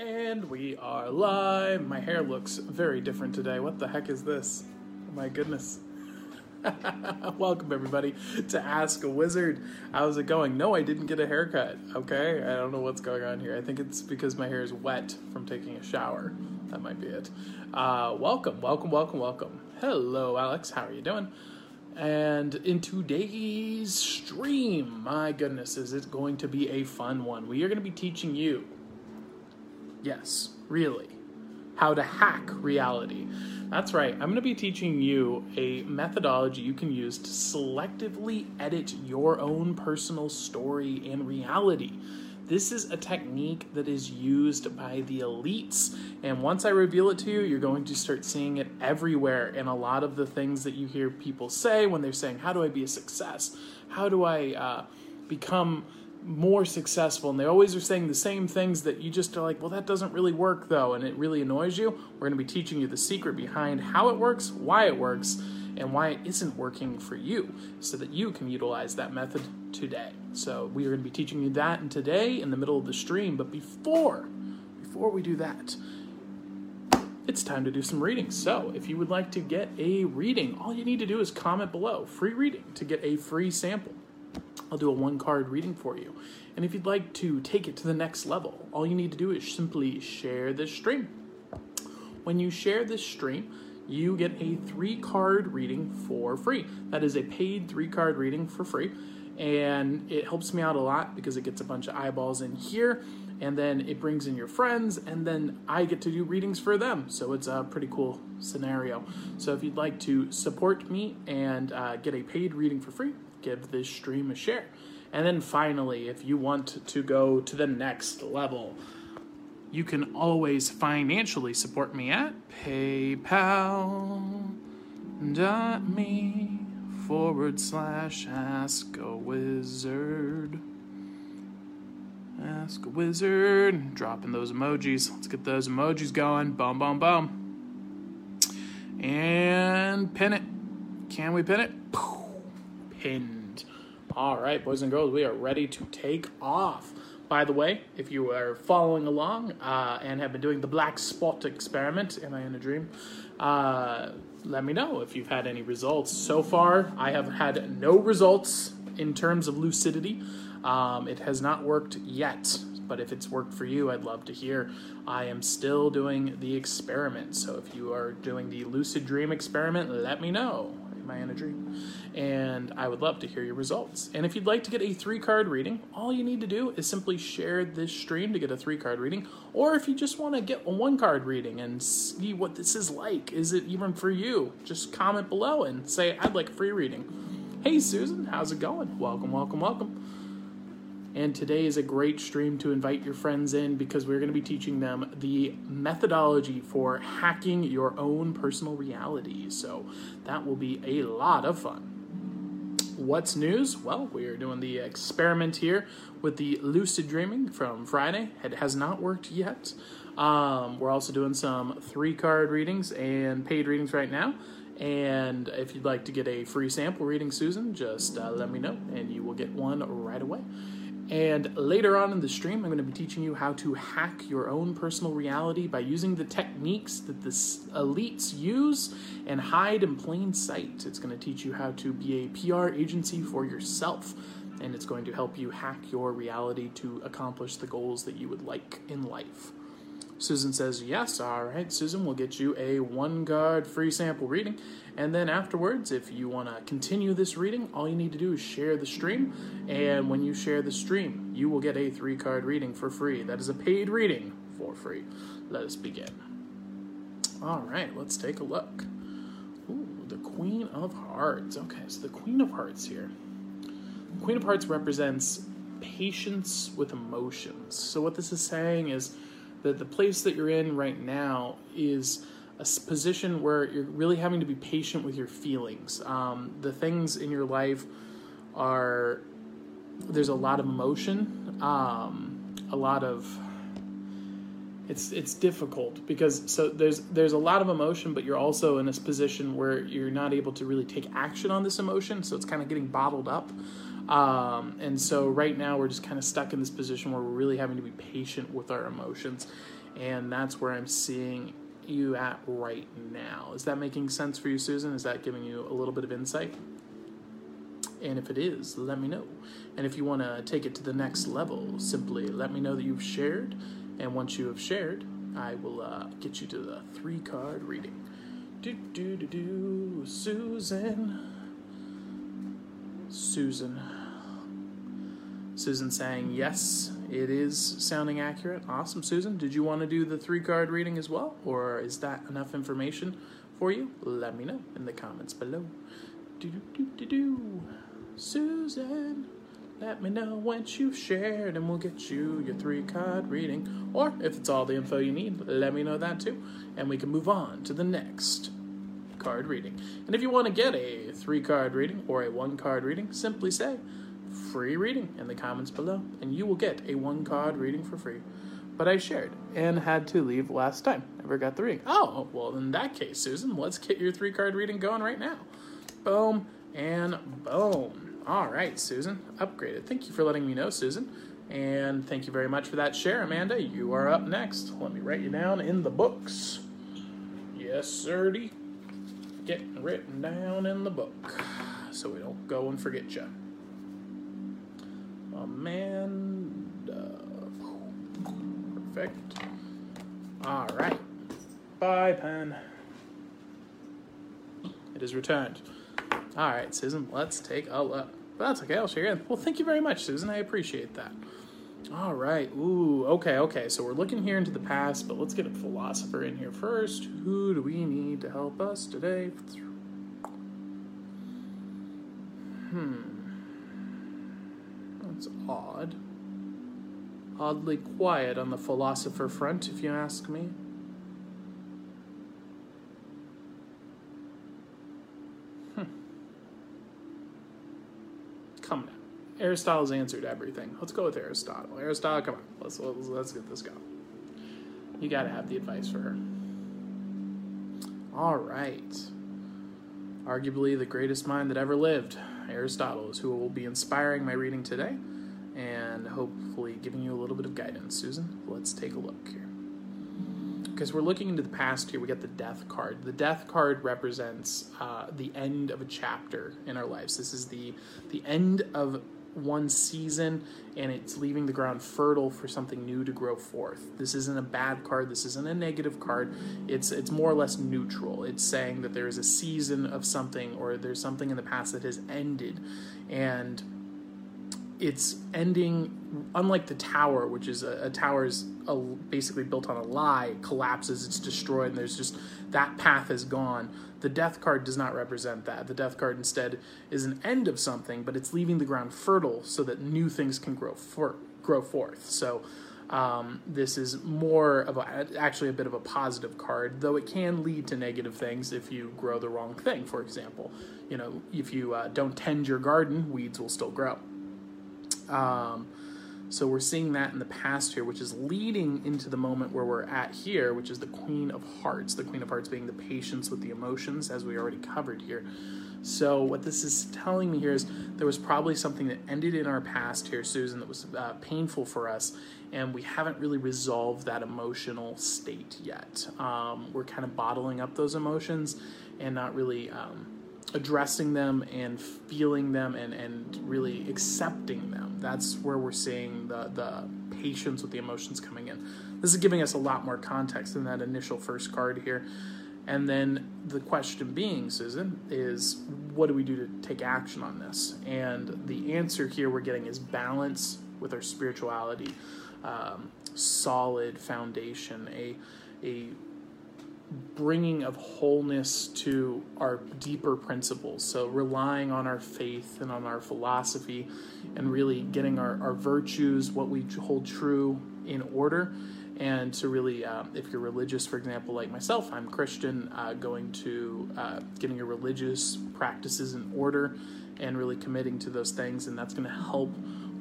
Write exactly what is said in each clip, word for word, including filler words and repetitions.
And we are live. My hair looks very different today. What the heck is this? My goodness. Welcome everybody to Ask a Wizard. How's it going? No, I didn't get a haircut, okay? I don't know what's going on here. I think it's because my hair is wet from taking a shower. That might be it. Uh, welcome, welcome, welcome, welcome. Hello, Alex. How are you doing? And in today's stream, my goodness, is it going to be a fun one. We are going to be teaching you, yes, really, how to hack reality. That's right. I'm going to be teaching you a methodology you can use to selectively edit your own personal story and reality. This is a technique that is used by the elites, and once I reveal it to you, you're going to start seeing it everywhere. And a lot of the things that you hear people say when they're saying, how do I be a success? How do I uh, become more successful? And they always are saying the same things that you just are like, well, that doesn't really work though, and it really annoys you. We're going to be teaching you the secret behind how it works, why it works, and why it isn't working for you, so that you can utilize that method today. So we are going to be teaching you that and today in the middle of the stream. But before, before we do that, it's time to do some reading. So if you would like to get a reading, all you need to do is comment below, free reading, to get a free sample. I'll do a one card reading for you. And if you'd like to take it to the next level, all you need to do is simply share this stream. When you share this stream, you get a three-card reading for free. That is a paid three-card reading for free, and it helps me out a lot because it gets a bunch of eyeballs in here, and then it brings in your friends, and then I get to do readings for them, so it's a pretty cool scenario. So if you'd like to support me and uh, get a paid reading for free, give this stream a share. And then finally, if you want to go to the next level, you can always financially support me at PayPal.me forward slash Ask a Wizard. Ask a Wizard. Dropping those emojis. Let's get those emojis going. Boom, boom, boom. And pin it. Can we pin it? Pinned. All right, boys and girls, we are ready to take off. By the way, if you are following along uh, and have been doing the black spot experiment, am I in a dream? Uh, let me know if you've had any results. So far, I have had no results in terms of lucidity. Um, it has not worked yet, but if it's worked for you, I'd love to hear. I am still doing the experiment. So if you are doing the lucid dream experiment, let me know. In a dream, and I would love to hear your results. And if you'd like to get a three card reading, all you need to do is simply share this stream to get a three card reading. Or if you just want to get a one card reading and see what this is like, is it even for you? Just comment below and say, I'd like a free reading. Hey Susan, how's it going? Welcome, welcome, welcome. And today is a great stream to invite your friends in, because we're going to be teaching them the methodology for hacking your own personal reality. So that will be a lot of fun. What's news? Well, we are doing the experiment here with the lucid dreaming from Friday. It has not worked yet. Um, we're also doing some three-card readings and paid readings right now. And if you'd like to get a free sample reading, Susan, just uh, let me know and you will get one right away. And later on in the stream, I'm going to be teaching you how to hack your own personal reality by using the techniques that the elites use and hide in plain sight. It's going to teach you how to be a P R agency for yourself, and it's going to help you hack your reality to accomplish the goals that you would like in life. Susan says, yes, all right, Susan, we'll get you a one-card free sample reading. And then afterwards, if you want to continue this reading, all you need to do is share the stream. And when you share the stream, you will get a three-card reading for free. That is a paid reading for free. Let us begin. All right, let's take a look. Ooh, the Queen of Hearts. Okay, so the Queen of Hearts here. The Queen of Hearts represents patience with emotions. So what this is saying is that the place that you're in right now is a position where you're really having to be patient with your feelings. Um, the things in your life are, there's a lot of emotion, um, a lot of, it's it's difficult because so there's there's a lot of emotion, but you're also in this position where you're not able to really take action on this emotion, so it's kind of getting bottled up. Um, and so right now we're just kind of stuck in this position where we're really having to be patient with our emotions. And that's where I'm seeing you at right now. Is that making sense for you, Susan? Is that giving you a little bit of insight? And if it is, let me know. And if you want to take it to the next level, simply let me know that you've shared. And once you have shared, I will uh, get you to the three-card reading. Do-do-do-do, Susan. Susan. Susan saying, yes, it is sounding accurate. Awesome, Susan. Did you want to do the three-card reading as well? Or is that enough information for you? Let me know in the comments below. Do-do-do-do-do, Susan. Let me know once you've shared and we'll get you your three-card reading. Or if it's all the info you need, let me know that too. And we can move on to the next card reading. And if you want to get a three-card reading or a one-card reading, simply say free reading in the comments below. And you will get a one-card reading for free. But I shared and had to leave last time. Never got the reading. Oh, well, in that case, Susan, let's get your three-card reading going right now. Boom and boom. All right, Susan, upgraded. Thank you for letting me know, Susan. And thank you very much for that share, Amanda. You are up next. Let me write you down in the books. Yes, sirdy. Getting written down in the book so we don't go and forget you. Amanda. Perfect. All right. Bye, pen. It is returned. All right, Susan, let's take a look. But that's okay, I'll share it. Well, thank you very much, Susan. I appreciate that. All right. Ooh, okay, okay. So we're looking here into the past, but let's get a philosopher in here first. Who do we need to help us today? Hmm. That's odd. Oddly quiet on the philosopher front, if you ask me. Come now. Aristotle's answered everything. Let's go with Aristotle. Aristotle, come on. Let's let's, let's get this going. You got to have the advice for her. All right. Arguably the greatest mind that ever lived, Aristotle, is who will be inspiring my reading today and hopefully giving you a little bit of guidance. Susan, let's take a look here. Because we're looking into the past here, we get the death card. The death card represents uh, the end of a chapter in our lives. This is the the end of one season, and it's leaving the ground fertile for something new to grow forth. This isn't a bad card. This isn't a negative card. It's it's more or less neutral. It's saying that there is a season of something, or there's something in the past that has ended, and it's ending, unlike the tower, which is a, a tower is a, basically built on a lie. It collapses, it's destroyed, and there's just, that path is gone. The death card does not represent that. The death card instead is an end of something, but it's leaving the ground fertile so that new things can grow, for, grow forth. So um, this is more of a, actually a bit of a positive card, though it can lead to negative things if you grow the wrong thing, for example. You know, if you uh, don't tend your garden, weeds will still grow. Um, so we're seeing that in the past here, which is leading into the moment where we're at here, which is the Queen of Hearts. The Queen of Hearts being the patience with the emotions, as we already covered here. So what this is telling me here is there was probably something that ended in our past here, Susan, that was uh, painful for us, and we haven't really resolved that emotional state yet. Um, we're kind of bottling up those emotions and not really... Um, addressing them and feeling them and, and really accepting them. That's where we're seeing the, the patience with the emotions coming in. This is giving us a lot more context than that initial first card here. And then the question being, Susan, is what do we do to take action on this? And the answer here we're getting is balance with our spirituality, um, solid foundation, a a bringing of wholeness to our deeper principles. So relying on our faith and on our philosophy and really getting our, our virtues, what we hold true, in order. And to really, uh, if you're religious, for example, like myself, I'm Christian, uh, going to, uh, getting your religious practices in order and really committing to those things. And that's going to help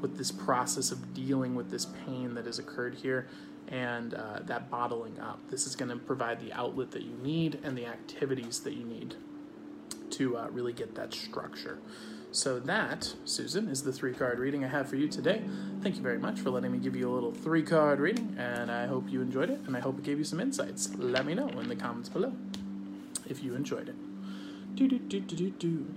with this process of dealing with this pain that has occurred here. And uh, that bottling up. This is going to provide the outlet that you need and the activities that you need to uh, really get that structure. So that, Susan, is the three-card reading I have for you today. Thank you very much for letting me give you a little three-card reading, and I hope you enjoyed it, and I hope it gave you some insights. Let me know in the comments below if you enjoyed it. Do-do-do-do-do-do.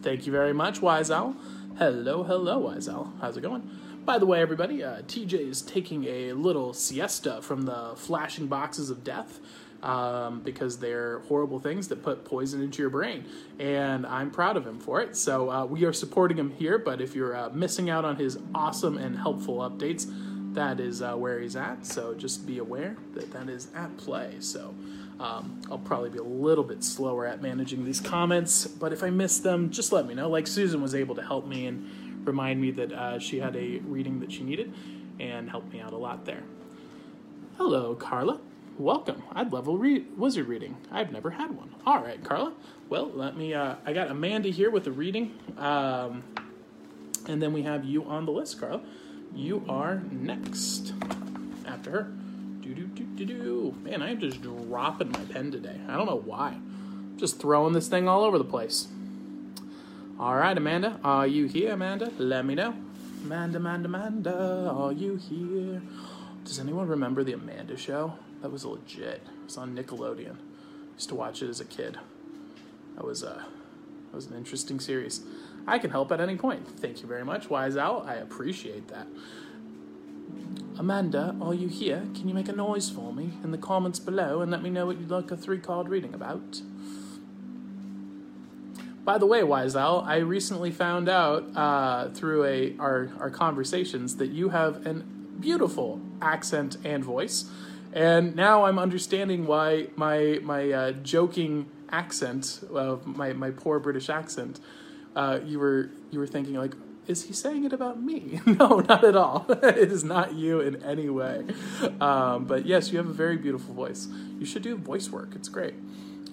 Thank you very much, Wise Owl. Hello, hello, Wise Owl. How's it going? By the way, everybody, uh, T J is taking a little siesta from the flashing boxes of death. Um, because they're horrible things that put poison into your brain, and I'm proud of him for it. So uh, we are supporting him here, but if you're uh, missing out on his awesome and helpful updates, that is uh, where he's at. So just be aware that that is at play. So um, I'll probably be a little bit slower at managing these comments, but if I miss them, just let me know. Like Susan was able to help me and remind me that uh, she had a reading that she needed and helped me out a lot there. Hello, Carla. Welcome. I'd love a re- wizard reading. I've never had one. All right, Carla. Well, let me, uh, I got Amanda here with a reading. Um, and then we have you on the list, Carla. You are next after her. Do, do, do, do, do. Man, I'm just dropping my pen today. I don't know why. I'm just throwing this thing all over the place. All right, Amanda. Are you here, Amanda? Let me know. Amanda, Amanda, Amanda. Are you here? Does anyone remember The Amanda Show? That was legit. It was on Nickelodeon. I used to watch it as a kid. That was a, that was an interesting series. I can help at any point. Thank you very much, Wise Owl. I appreciate that. Amanda, are you here? Can you make a noise for me in the comments below and let me know what you'd like a three-card reading about? By the way, Wise Owl, I recently found out uh, through a our our conversations that you have a beautiful accent and voice. And now I'm understanding why my my uh, joking accent, uh, my my poor British accent, uh, you were you were thinking like, is he saying it about me? No, not at all. It is not you in any way. Um, but yes, you have a very beautiful voice. You should do voice work. It's great.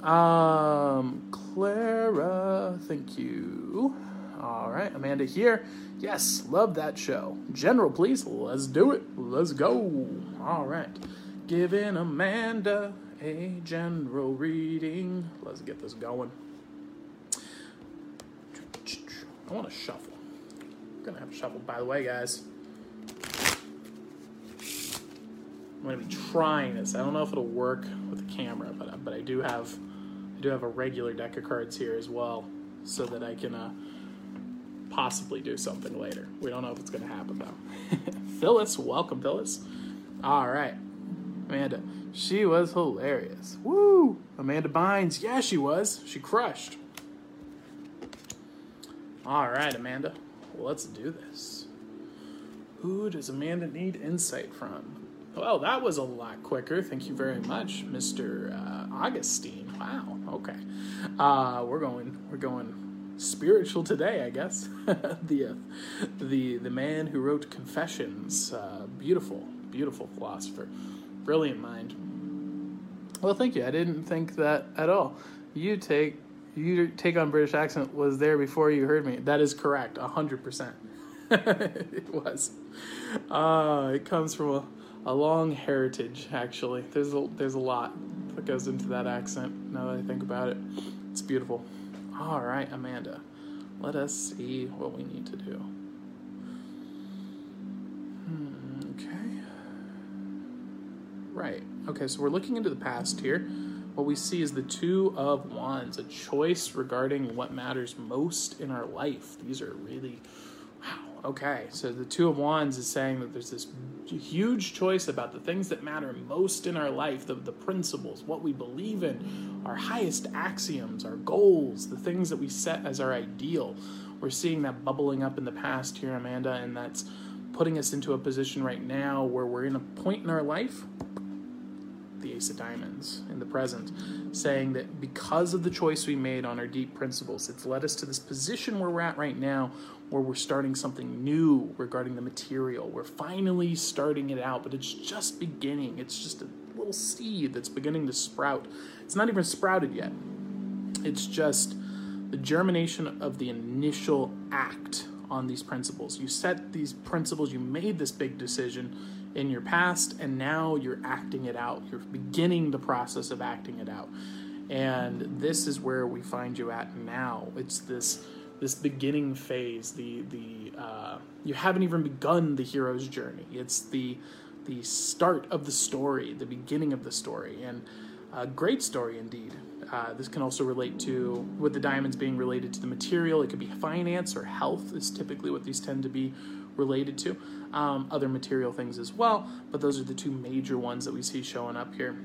Um, Clara, thank you. All right, Amanda here. Yes, love that show. General, please. Let's do it. Let's go. All right. Giving Amanda a general reading. Let's get this going. I want to shuffle. I'm going to have to shuffle, by the way, guys. I'm going to be trying this. I don't know if it'll work with the camera, but but I do have I do have a regular deck of cards here as well, so that I can uh, possibly do something later. We don't know if it's going to happen, though. Phyllis, welcome, Phyllis. All right. Amanda, she was hilarious. Woo! Amanda Bynes, yeah, she was. She crushed. All right, Amanda, let's do this. Who does Amanda need insight from? Well, that was a lot quicker. Thank you very much, Mister Uh, Augustine. Wow. Okay. Uh, we're going. We're going spiritual today, I guess. the, uh, the the man who wrote Confessions. Uh, beautiful, beautiful philosopher. Brilliant mind. Well, thank you. I didn't think that at all. You take you take on British accent was there before you heard me. That is correct, one hundred percent. It was. Uh, it comes from a, a long heritage, actually. There's a, there's a lot that goes into that accent, now that I think about it. It's beautiful. All right, Amanda. Let us see what we need to do. Right. Okay, so we're looking into the past here. What we see is the Two of Wands, a choice regarding what matters most in our life. These are really, wow, okay. So the Two of Wands is saying that there's this huge choice about the things that matter most in our life, the, the principles, what we believe in, our highest axioms, our goals, the things that we set as our ideal. We're seeing that bubbling up in the past here, Amanda, and that's putting us into a position right now where we're in a point in our life, the Ace of Diamonds in the present, saying that because of the choice we made on our deep principles, it's led us to this position where we're at right now, where we're starting something new regarding the material. We're finally starting it out, but it's just beginning. It's just a little seed that's beginning to sprout. It's not even sprouted yet. It's just the germination of the initial act on these principles. You set these principles, you made this big decision in your past, and now you're acting it out. You're beginning the process of acting it out. And this is where we find you at now. It's this this beginning phase. The the uh, you haven't even begun the hero's journey. It's the the start of the story, the beginning of the story, and a great story indeed. Uh, this can also relate to, with the diamonds being related to the material, it could be finance or health is typically what these tend to be related to. Um, other material things as well, but those are the two major ones that we see showing up here.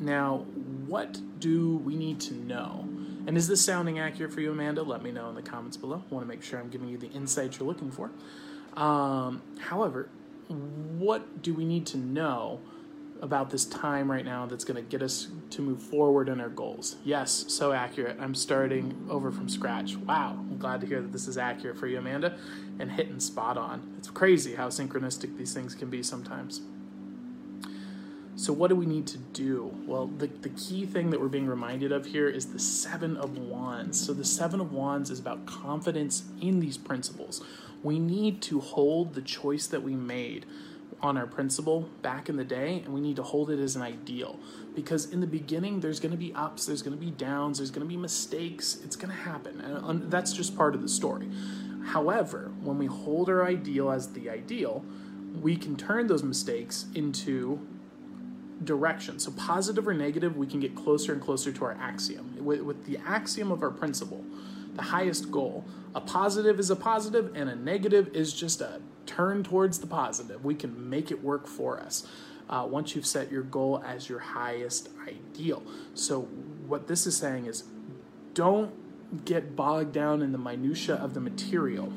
Now, what do we need to know? And is this sounding accurate for you, Amanda? Let me know in the comments below. I want to make sure I'm giving you the insight you're looking for. Um, however, what do we need to know about this time right now that's going to get us to move forward in our goals? Yes, so accurate. I'm starting over from scratch. Wow, I'm glad to hear that this is accurate for you, Amanda, and hitting spot on. It's crazy how synchronistic these things can be sometimes. So what do we need to do? Well, the, the key thing that we're being reminded of here is the Seven of Wands. So the Seven of Wands is about confidence in these principles. We need to hold the choice that we made on our principle back in the day, and we need to hold it as an ideal, because in the beginning there's going to be ups, there's going to be downs, there's going to be mistakes. It's going to happen, and that's just part of the story. However, when we hold our ideal as the ideal, we can turn those mistakes into direction. So positive or negative, we can get closer and closer to our axiom. With, with the axiom of our principle, the highest goal, a positive is a positive and a negative is just a turn towards the positive. We can make it work for us uh, once you've set your goal as your highest ideal. So what this is saying is, don't get bogged down in the minutia of the material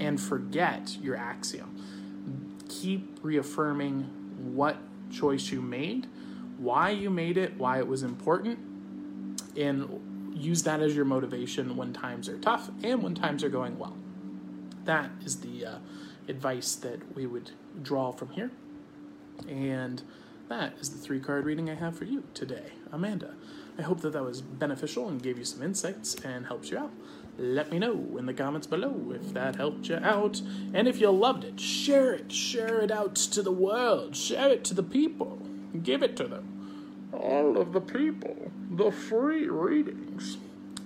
and forget your axiom. Keep reaffirming what choice you made, why you made it, why it was important, and use that as your motivation when times are tough and when times are going well. That is the uh, advice that we would draw from here. And that is the three card reading I have for you today, Amanda. I hope that that was beneficial and gave you some insights and helps you out. Let me know in the comments below if that helped you out. And if you loved it, share it. Share it out to the world. Share it to the people. Give it to them. All of the people, the free readings.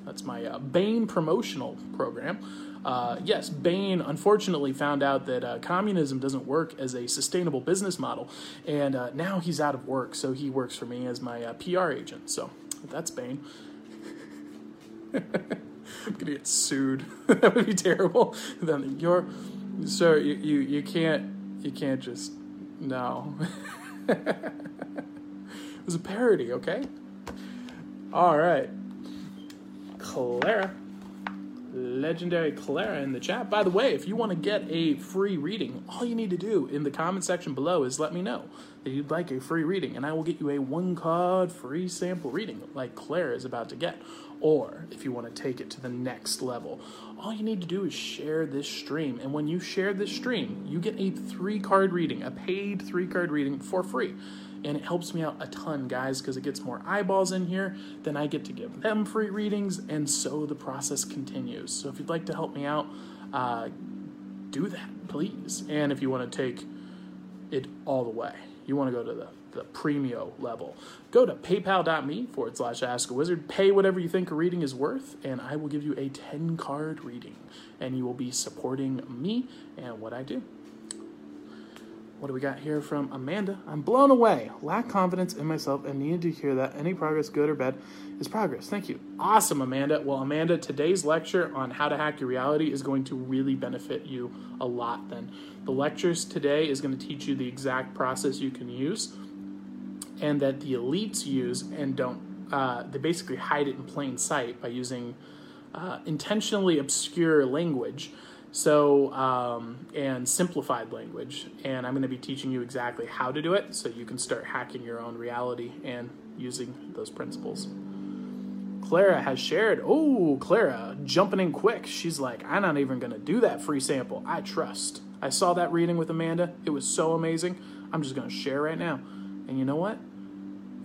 That's my uh, Bane promotional program. Uh, yes, Bane unfortunately found out that uh, communism doesn't work as a sustainable business model, and uh, now he's out of work, so he works for me as my uh, P R agent. So that's Bane. I'm gonna get sued. That would be terrible. Then you're, sir, you, you you can't you can't just no. It was a parody, okay? All right. Clara. Legendary Clara in the chat. By the way, if you want to get a free reading, all you need to do in the comment section below is let me know that you'd like a free reading, and I will get you a one-card free sample reading like Clara is about to get. Or if you want to take it to the next level, all you need to do is share this stream. And when you share this stream, you get a three-card reading, a paid three-card reading for free. And it helps me out a ton, guys, because it gets more eyeballs in here. Then I get to give them free readings, and so the process continues. So if you'd like to help me out, uh, do that, please. And if you want to take it all the way, you want to go to the, the premium level, go to PayPal.me forward slash Ask a Wizard. Pay whatever you think a reading is worth, and I will give you a ten-card reading. And you will be supporting me and what I do. What do we got here from Amanda? I'm blown away. Lack confidence in myself and needed to hear that any progress, good or bad, is progress. Thank you. Awesome, Amanda. Well, Amanda, today's lecture on how to hack your reality is going to really benefit you a lot then. The lectures today is going to teach you the exact process you can use and that the elites use and don't, uh, they basically hide it in plain sight by using uh, intentionally obscure language. So, um, and simplified language, and I'm going to be teaching you exactly how to do it so you can start hacking your own reality and using those principles. Clara has shared. Oh, Clara, jumping in quick. She's like, I'm not even going to do that free sample. I trust. I saw that reading with Amanda. It was so amazing. I'm just going to share right now. And you know what?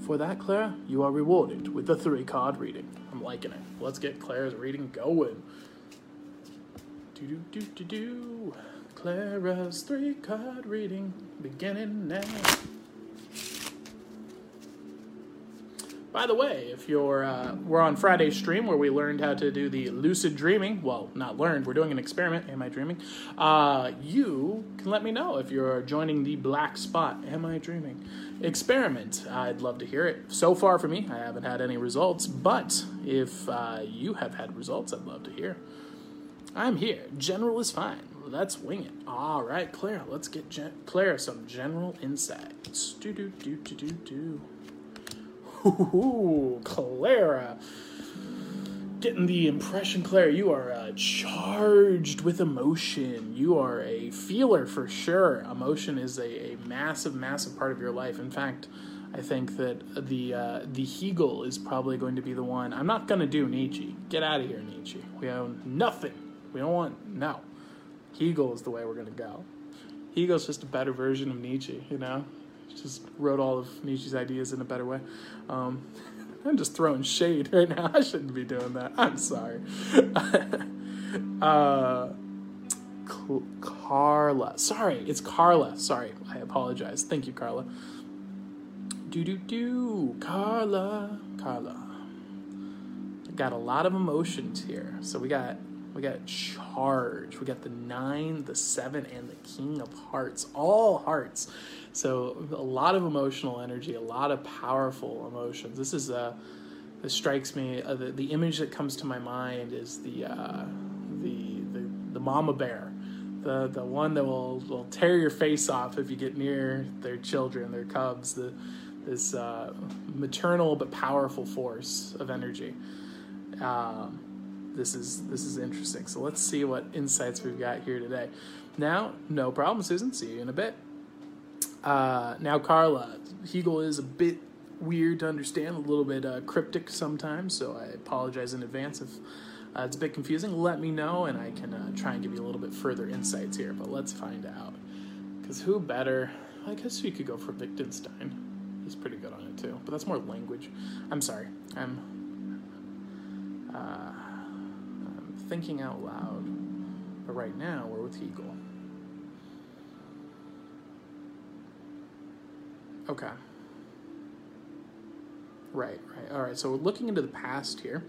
For that, Clara, you are rewarded with the three-card reading. I'm liking it. Let's get Clara's reading going. Do do do do do. Clara's three card reading beginning now. By the way, if you're, uh, we're on Friday's stream where we learned how to do the lucid dreaming. Well, not learned. We're doing an experiment. Am I dreaming? Uh, you can let me know if you're joining the black spot. Am I dreaming? Experiment. I'd love to hear it. So far for me, I haven't had any results. But if uh, you have had results, I'd love to hear. I'm here. General is fine. Let's wing it. All right, Claire. Let's get gen- Claire some general insights. Do do do do do do. Ooh, Clara. Getting the impression, Clara, you are uh, charged with emotion. You are a feeler for sure. Emotion is a, a massive, massive part of your life. In fact, I think that the uh, the Hegel is probably going to be the one. I'm not going to do Nietzsche. Get out of here, Nietzsche. We own nothing. We don't want, no. Hegel is the way we're going to go. Hegel's just a better version of Nietzsche, you know? Just wrote all of Nietzsche's ideas in a better way. Um, I'm just throwing shade right now. I shouldn't be doing that. I'm sorry. uh, Cl- Carla. Sorry, it's Carla. Sorry, I apologize. Thank you, Carla. Do-do-do. Carla. Carla. I got a lot of emotions here. So we got... We got charge. We got the nine, the seven, and the king of hearts. All hearts. So a lot of emotional energy, a lot of powerful emotions. This is uh, this strikes me. Uh, the, the image that comes to my mind is the uh, the, the the mama bear, the the one that will, will tear your face off if you get near their children, their cubs. The this uh, maternal but powerful force of energy. Um, This is this is interesting. So let's see what insights we've got here today. Now, no problem, Susan. See you in a bit. Uh, now, Carla, Hegel is a bit weird to understand, a little bit uh, cryptic sometimes, so I apologize in advance if uh, it's a bit confusing. Let me know, and I can uh, try and give you a little bit further insights here, but let's find out. Because who better? I guess we could go for Wittgenstein. He's pretty good on it, too, but that's more language. I'm sorry. I'm... Uh, thinking out loud, but right now we're with Hegel. Okay. Right, right. All right, so we're looking into the past here.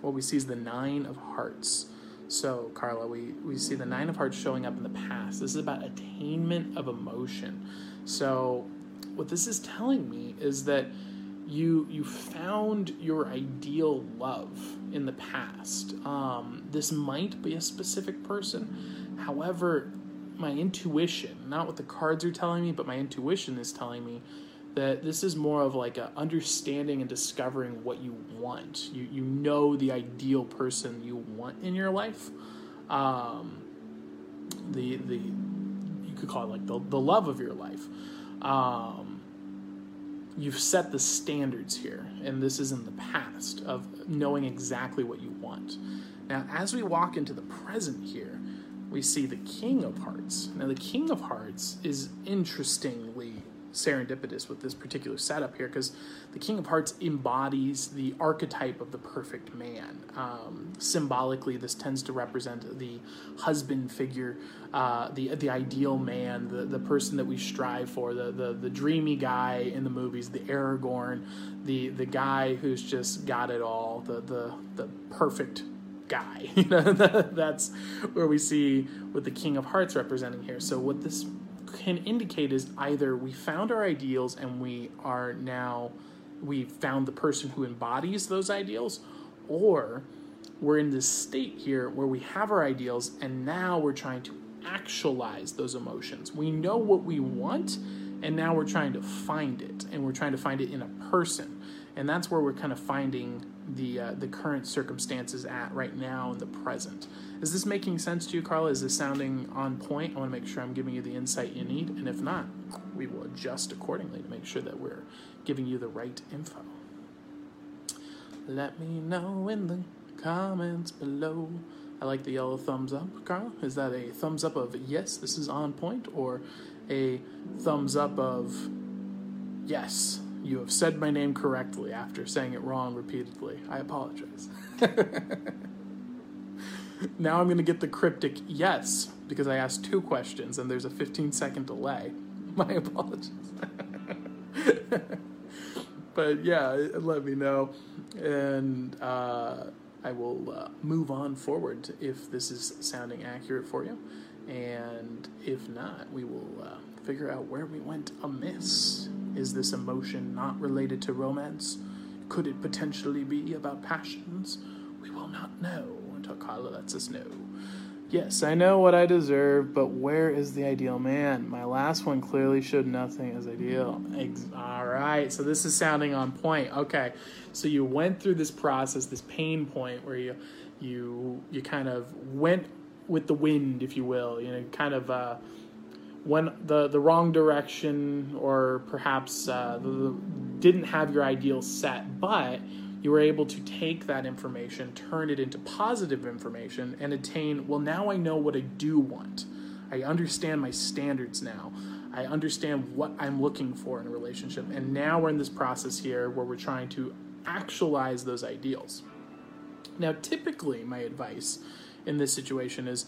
What we see is the nine of hearts. So, Carla, we, we see the nine of hearts showing up in the past. This is about attainment of emotion. So what this is telling me is that You you found your ideal love in the past. Um, this might be a specific person. However, my intuition, not what the cards are telling me, but my intuition is telling me that this is more of like a understanding and discovering what you want. You you know the ideal person you want in your life. Um, the the you could call it like the the love of your life. Um, You've set the standards here, and this is in the past of knowing exactly what you want. Now, as we walk into the present here, we see the King of Hearts. Now, the King of Hearts is interestingly serendipitous with this particular setup here, because the King of Hearts embodies the archetype of the perfect man. Um, symbolically, this tends to represent the husband figure, uh, the the ideal man, the, the person that we strive for, the, the the dreamy guy in the movies, the Aragorn, the the guy who's just got it all, the the the perfect guy. You know, that's where we see what the King of Hearts representing here. So what this can indicate is either we found our ideals and we are now, we found the person who embodies those ideals, or we're in this state here where we have our ideals and now we're trying to actualize those emotions. We know what we want and now we're trying to find it, and we're trying to find it in a person. And that's where we're kind of finding the uh, the current circumstances at right now in the present. Is this making sense to you, Carla? Is this sounding on point? I want to make sure I'm giving you the insight you need, and if not, we will adjust accordingly to make sure that we're giving you the right info. Let me know in the comments below. I like the yellow thumbs up, Carla. Is that a thumbs up of yes, this is on point, or a thumbs up of yes, you have said my name correctly after saying it wrong repeatedly? I apologize. Now I'm going to get the cryptic yes, because I asked two questions and there's a fifteen second delay. My apologies. but yeah, let me know, and uh, I will uh, move on forward if this is sounding accurate for you, and if not, we will uh, figure out where we went amiss. Is this emotion not related to romance? Could it potentially be about passions? We will not know until Carla lets us know. Yes, I know what I deserve, but where is the ideal man? My last one clearly showed nothing as ideal. Ex- All right, so this is sounding on point. Okay, so you went through this process, this pain point, where you you you kind of went with the wind, if you will. You know, kind of uh, went the, the wrong direction, or perhaps uh, the, the, didn't have your ideal set, but you were able to take that information, turn it into positive information, and attain, well, now I know what I do want. I understand my standards now. I understand what I'm looking for in a relationship. And now we're in this process here where we're trying to actualize those ideals. Now, typically, my advice in this situation is,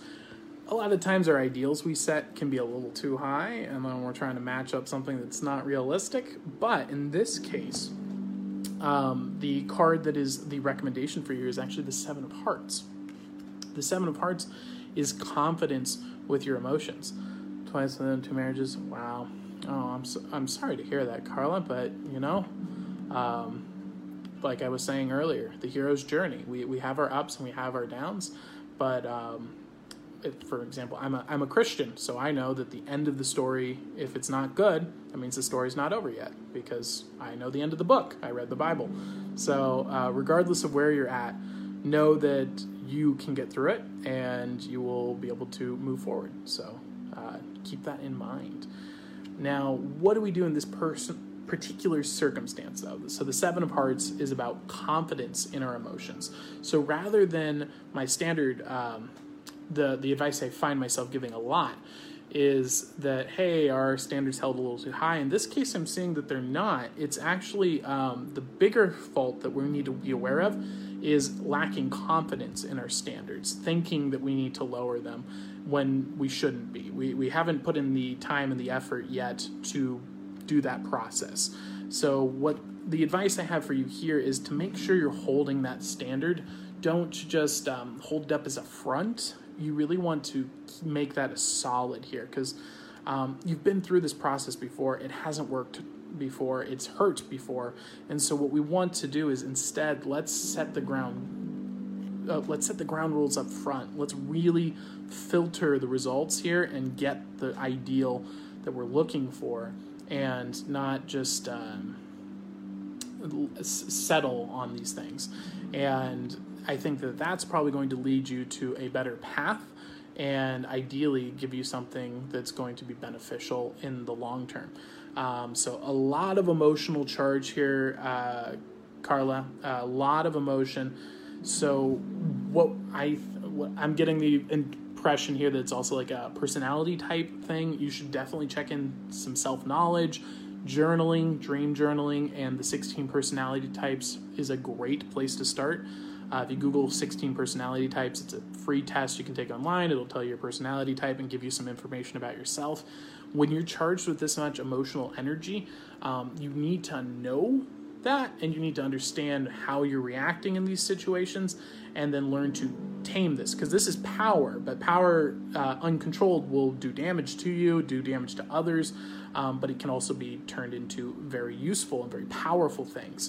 a lot of times our ideals we set can be a little too high, and then we're trying to match up something that's not realistic. But in this case, Um, the card that is the recommendation for you is actually the Seven of Hearts. The Seven of Hearts is confidence with your emotions. Twice in two marriages. Wow. Oh, I'm so, I'm sorry to hear that, Carla, but you know, um, like I was saying earlier, the hero's journey. We we have our ups and we have our downs, but um, if, for example, I'm a I'm a Christian, so I know that the end of the story, if it's not good, that means the story's not over yet, because I know the end of the book. I read the Bible. So uh, regardless of where you're at, know that you can get through it and you will be able to move forward. So uh, keep that in mind. Now, what do we do in this person particular circumstance, though? So the Seven of Hearts is about confidence in our emotions. So rather than my standard, um, the, the advice I find myself giving a lot, is that, hey, our standards held a little too high. In this case, I'm seeing that they're not. It's actually um, the bigger fault that we need to be aware of is lacking confidence in our standards, thinking that we need to lower them when we shouldn't be. We, we haven't put in the time and the effort yet to do that process. So what the advice I have for you here is to make sure you're holding that standard. Don't just um, hold it up as a front. You really want to make that a solid here, because um, you've been through this process before. It hasn't worked before. It's hurt before. And so what we want to do is instead, let's set the ground, uh, let's set the ground rules up front. Let's really filter the results here and get the ideal that we're looking for, and not just um, settle on these things. And I think that that's probably going to lead you to a better path, and ideally give you something that's going to be beneficial in the long term. Um, so a lot of emotional charge here, uh, Carla, a lot of emotion. So what I, what I'm getting the impression here that it's also like a personality type thing. You should definitely check in some self-knowledge. Journaling, dream journaling, and the sixteen personality types is a great place to start. Uh, if you Google sixteen personality types, it's a free test you can take online. It'll tell you your personality type and give you some information about yourself. When you're charged with this much emotional energy, um, you need to know that, and you need to understand how you're reacting in these situations, and then learn to tame this, because this is power, but power uh, uncontrolled will do damage to you, do damage to others, um, but it can also be turned into very useful and very powerful things.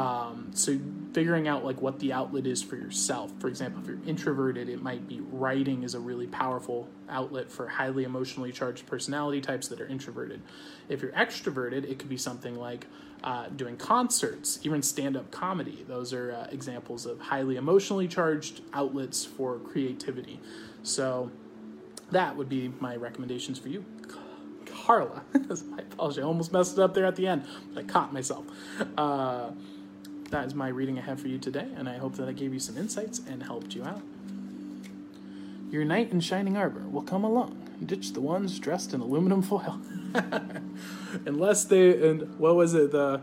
Um, so figuring out like what the outlet is for yourself. For example, if you're introverted, it might be writing is a really powerful outlet for highly emotionally charged personality types that are introverted. If you're extroverted, it could be something like uh, doing concerts, even stand-up comedy. Those are uh, examples of highly emotionally charged outlets for creativity. So that would be my recommendations for you, Carla. I apologize, I almost messed it up there at the end, but I caught myself. Uh, that is my reading I have for you today, and I hope that I gave you some insights and helped you out. Your knight in shining armor will come along and ditch the ones dressed in aluminum foil. Unless they, and what was it, the,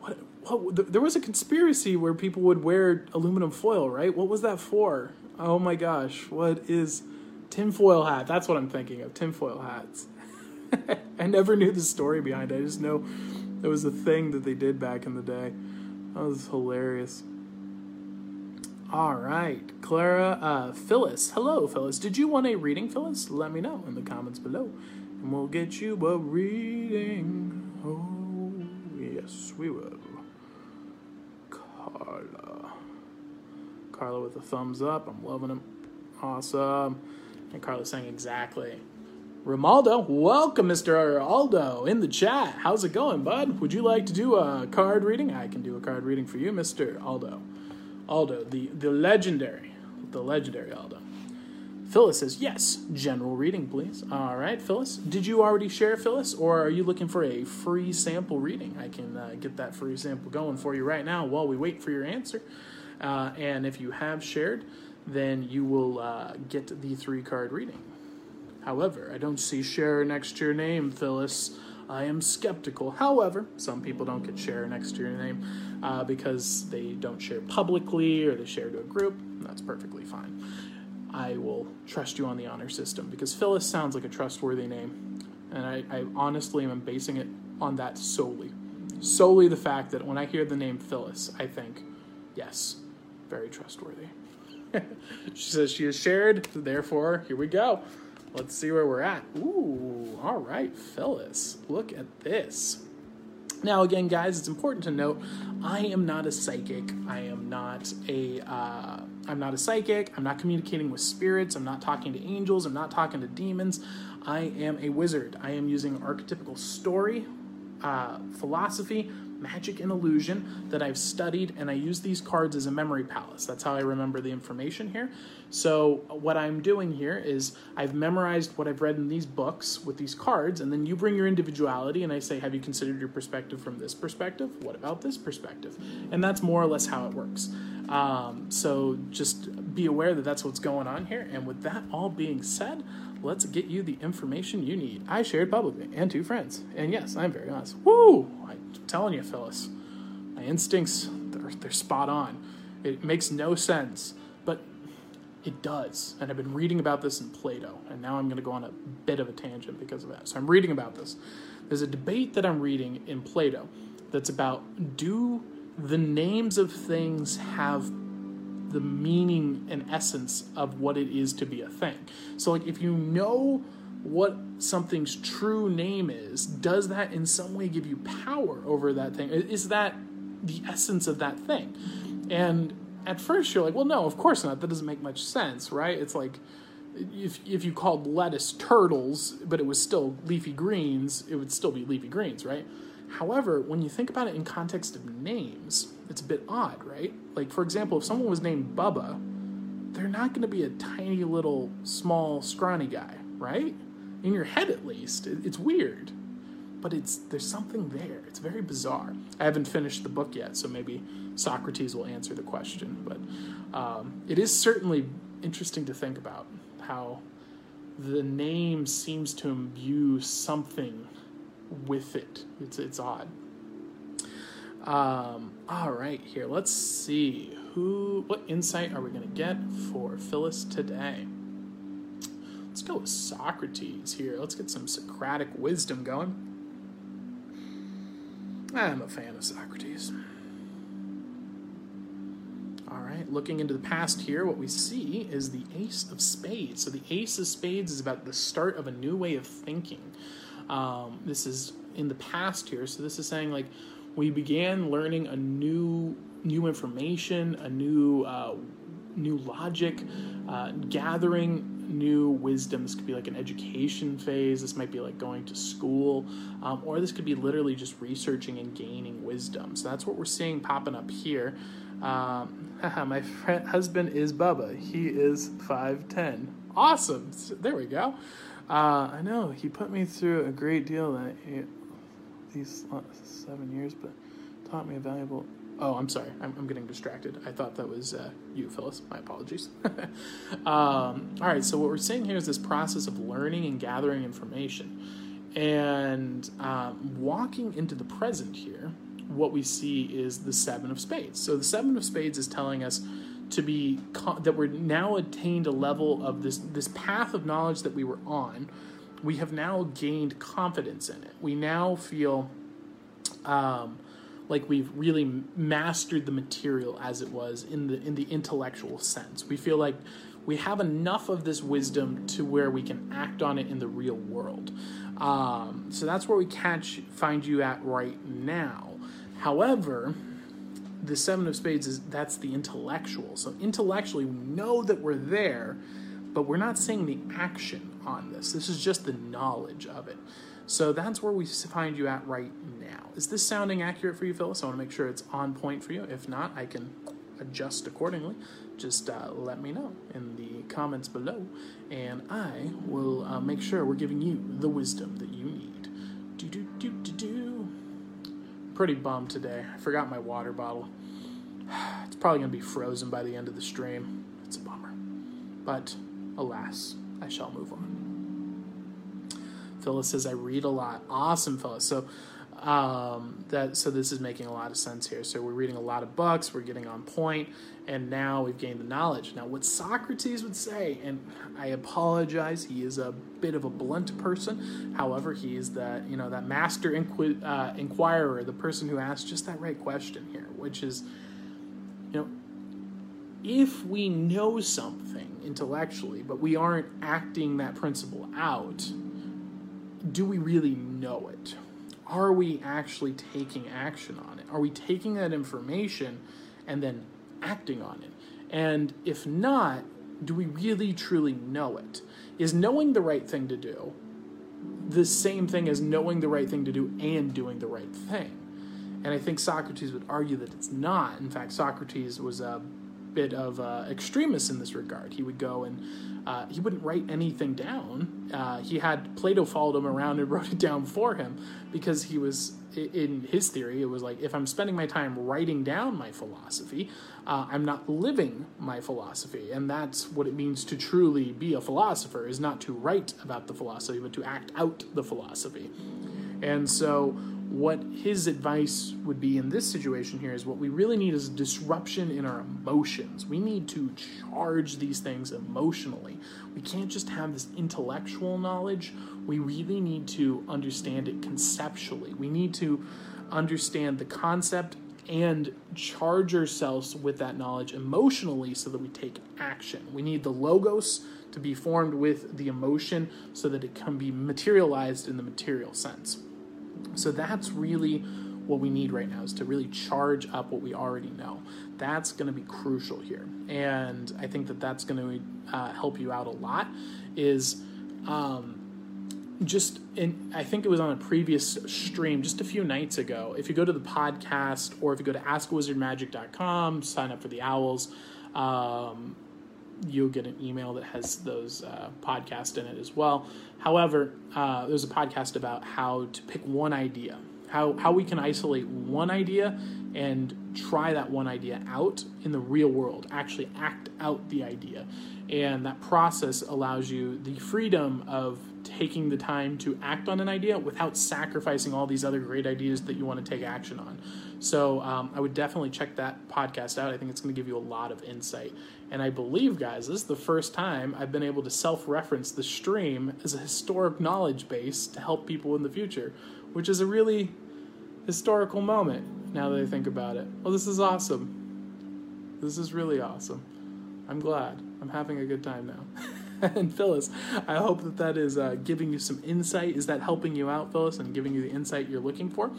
what, what, there was a conspiracy where people would wear aluminum foil, right? What was that for? Oh my gosh, what is tinfoil hat? That's what I'm thinking of, tinfoil hats. I never knew the story behind it. I just know That was a thing that they did back in the day. That was hilarious. All right, Clara, uh, Phyllis. Hello, Phyllis. Did you want a reading, Phyllis? Let me know in the comments below, and we'll get you a reading. Oh, yes, we will. Carla. Carla with a thumbs up. I'm loving him. Awesome. And Carla's saying exactly. Romaldo, welcome, Mister Aldo, in the chat. How's it going, bud? Would you like to do a card reading? I can do a card reading for you, Mister Aldo. Aldo, the, the legendary, the legendary Aldo. Phyllis says, yes, general reading, please. All right, Phyllis. Did you already share, Phyllis, or are you looking for a free sample reading? I can uh, get that free sample going for you right now while we wait for your answer. Uh, and if you have shared, then you will uh, get the three-card reading. However, I don't see share next to your name, Phyllis. I am skeptical. However, some people don't get share next to your name uh, because they don't share publicly or they share to a group. That's perfectly fine. I will trust you on the honor system because Phyllis sounds like a trustworthy name. And I, I honestly am basing it on that solely. Solely the fact that when I hear the name Phyllis, I think, yes, very trustworthy. She says she is shared, therefore, here we go. Let's see where we're at. Ooh, all right, Phyllis. Look at this. Now, again, guys, it's important to note, I am not a psychic. I am not a, uh, I'm not a psychic. I'm not communicating with spirits. I'm not talking to angels. I'm not talking to demons. I am a wizard. I am using archetypical story, uh, philosophy, magic and illusion that I've studied, and I use these cards as a memory palace. That's how I remember the information here. So what I'm doing here is I've memorized what I've read in these books with these cards, and then you bring your individuality, and I say, have you considered your perspective from this perspective? What about this perspective? And that's more or less how it works. Um, so just be aware that that's what's going on here. And with that all being said, let's get you the information you need. I shared publicly and two friends. And yes, I'm very honest. Woo! I'm telling you, Phyllis, my instincts, they're, they're spot on. It makes no sense, but it does. And I've been reading about this in Plato, and now I'm going to go on a bit of a tangent because of that. So I'm reading about this. There's a debate that I'm reading in Plato that's about, do the names of things have the meaning and essence of what it is to be a thing? So, like, if you know what something's true name is, does that in some way give you power over that thing? Is that the essence of that thing? And at first you're like, well, no, of course not. That doesn't make much sense, right? It's like if if you called lettuce turtles, but it was still leafy greens, it would still be leafy greens, right? However, when you think about it in context of names, it's a bit odd, right? Like, for example, if someone was named Bubba, they're not going to be a tiny little, small, scrawny guy, right? In your head, at least. It's weird. But it's there's something there. It's very bizarre. I haven't finished the book yet, so maybe Socrates will answer the question. But um, it is certainly interesting to think about how the name seems to imbue something with it. It's it's odd. Um, all right, here. Let's see who. What insight are we going to get for Phyllis today? Let's go with Socrates here. Let's get some Socratic wisdom going. I'm a fan of Socrates. All right, looking into the past here, what we see is the Ace of Spades. So the Ace of Spades is about the start of a new way of thinking. Um, this is in the past here. So this is saying, like, we began learning a new new information, a new uh, new logic, uh, gathering new wisdom. This could be like an education phase. This might be like going to school, um, or this could be literally just researching and gaining wisdom. So that's what we're seeing popping up here. Um, haha, my friend, husband is Bubba. He is five ten. Awesome. There we go. Uh, I know, he put me through a great deal that he, these seven years, but taught me a valuable... Oh, I'm sorry. I'm, I'm getting distracted. I thought that was uh, you, Phyllis. My apologies. um, all right, so what we're seeing here is this process of learning and gathering information. And um, walking into the present here, what we see is the Seven of Spades. So the Seven of Spades is telling us to be that we're now attained a level of this this path of knowledge that we were on. We have now gained confidence in it. We now feel um, like we've really mastered the material as it was in the in the intellectual sense. We feel like we have enough of this wisdom to where we can act on it in the real world. Um, so that's where we catch find you at right now. However, the Seven of Spades is that's the intellectual. So intellectually, we know that we're there, but we're not seeing the action on this. This is just the knowledge of it. So that's where we find you at right now. Is this sounding accurate for you, Phyllis? I want to make sure it's on point for you. If not, I can adjust accordingly. Just uh, let me know in the comments below, and I will uh, make sure we're giving you the wisdom that you need. Do do do do do. Pretty bummed today. I forgot my water bottle. It's probably going to be frozen by the end of the stream. It's a bummer. But alas, I shall move on. Phyllis says, I read a lot. Awesome, Phyllis. So um, that so this is making a lot of sense here. So we're reading a lot of books, we're getting on point, and now we've gained the knowledge. Now what Socrates would say, and I apologize, he is a bit of a blunt person. However, he is that, you know, that master inqu- uh, inquirer, the person who asks just that right question here, which is, you know, if we know something intellectually, but we aren't acting that principle out, do we really know it? Are we actually taking action on it? Are we taking that information and then acting on it? And if not, do we really truly know it? Is knowing the right thing to do the same thing as knowing the right thing to do and doing the right thing? And I think Socrates would argue that it's not. In fact, Socrates was a bit of uh, extremist in this regard. He would go and uh, he wouldn't write anything down. Uh, he had Plato followed him around and wrote it down for him, because he was, in his theory, it was like, if I'm spending my time writing down my philosophy, uh, I'm not living my philosophy. And that's what it means to truly be a philosopher, is not to write about the philosophy, but to act out the philosophy. And so what his advice would be in this situation here is what we really need is disruption in our emotions. We need to charge these things emotionally. We can't just have this intellectual knowledge. We really need to understand it conceptually. We need to understand the concept and charge ourselves with that knowledge emotionally so that we take action. We need the logos to be formed with the emotion so that it can be materialized in the material sense. So that's really what we need right now, is to really charge up what we already know. That's going to be crucial here. And I think that that's going to uh, help you out a lot is um, just, in, I think it was on a previous stream just a few nights ago. If you go to the podcast, or if you go to ask wizard magic dot com, sign up for the owls, um, you'll get an email that has those uh, podcasts in it as well. However, uh, there's a podcast about how to pick one idea, how how we can isolate one idea and try that one idea out in the real world, actually act out the idea. And that process allows you the freedom of taking the time to act on an idea without sacrificing all these other great ideas that you want to take action on. So um, I would definitely check that podcast out. I think it's going to give you a lot of insight. And I believe, guys, this is the first time I've been able to self-reference the stream as a historic knowledge base to help people in the future, which is a really historical moment now that I think about it. Well, this is awesome. This is really awesome. I'm glad. I'm having a good time now. And Phyllis, I hope that that is uh, giving you some insight. Is that helping you out, Phyllis, and giving you the insight you're looking for?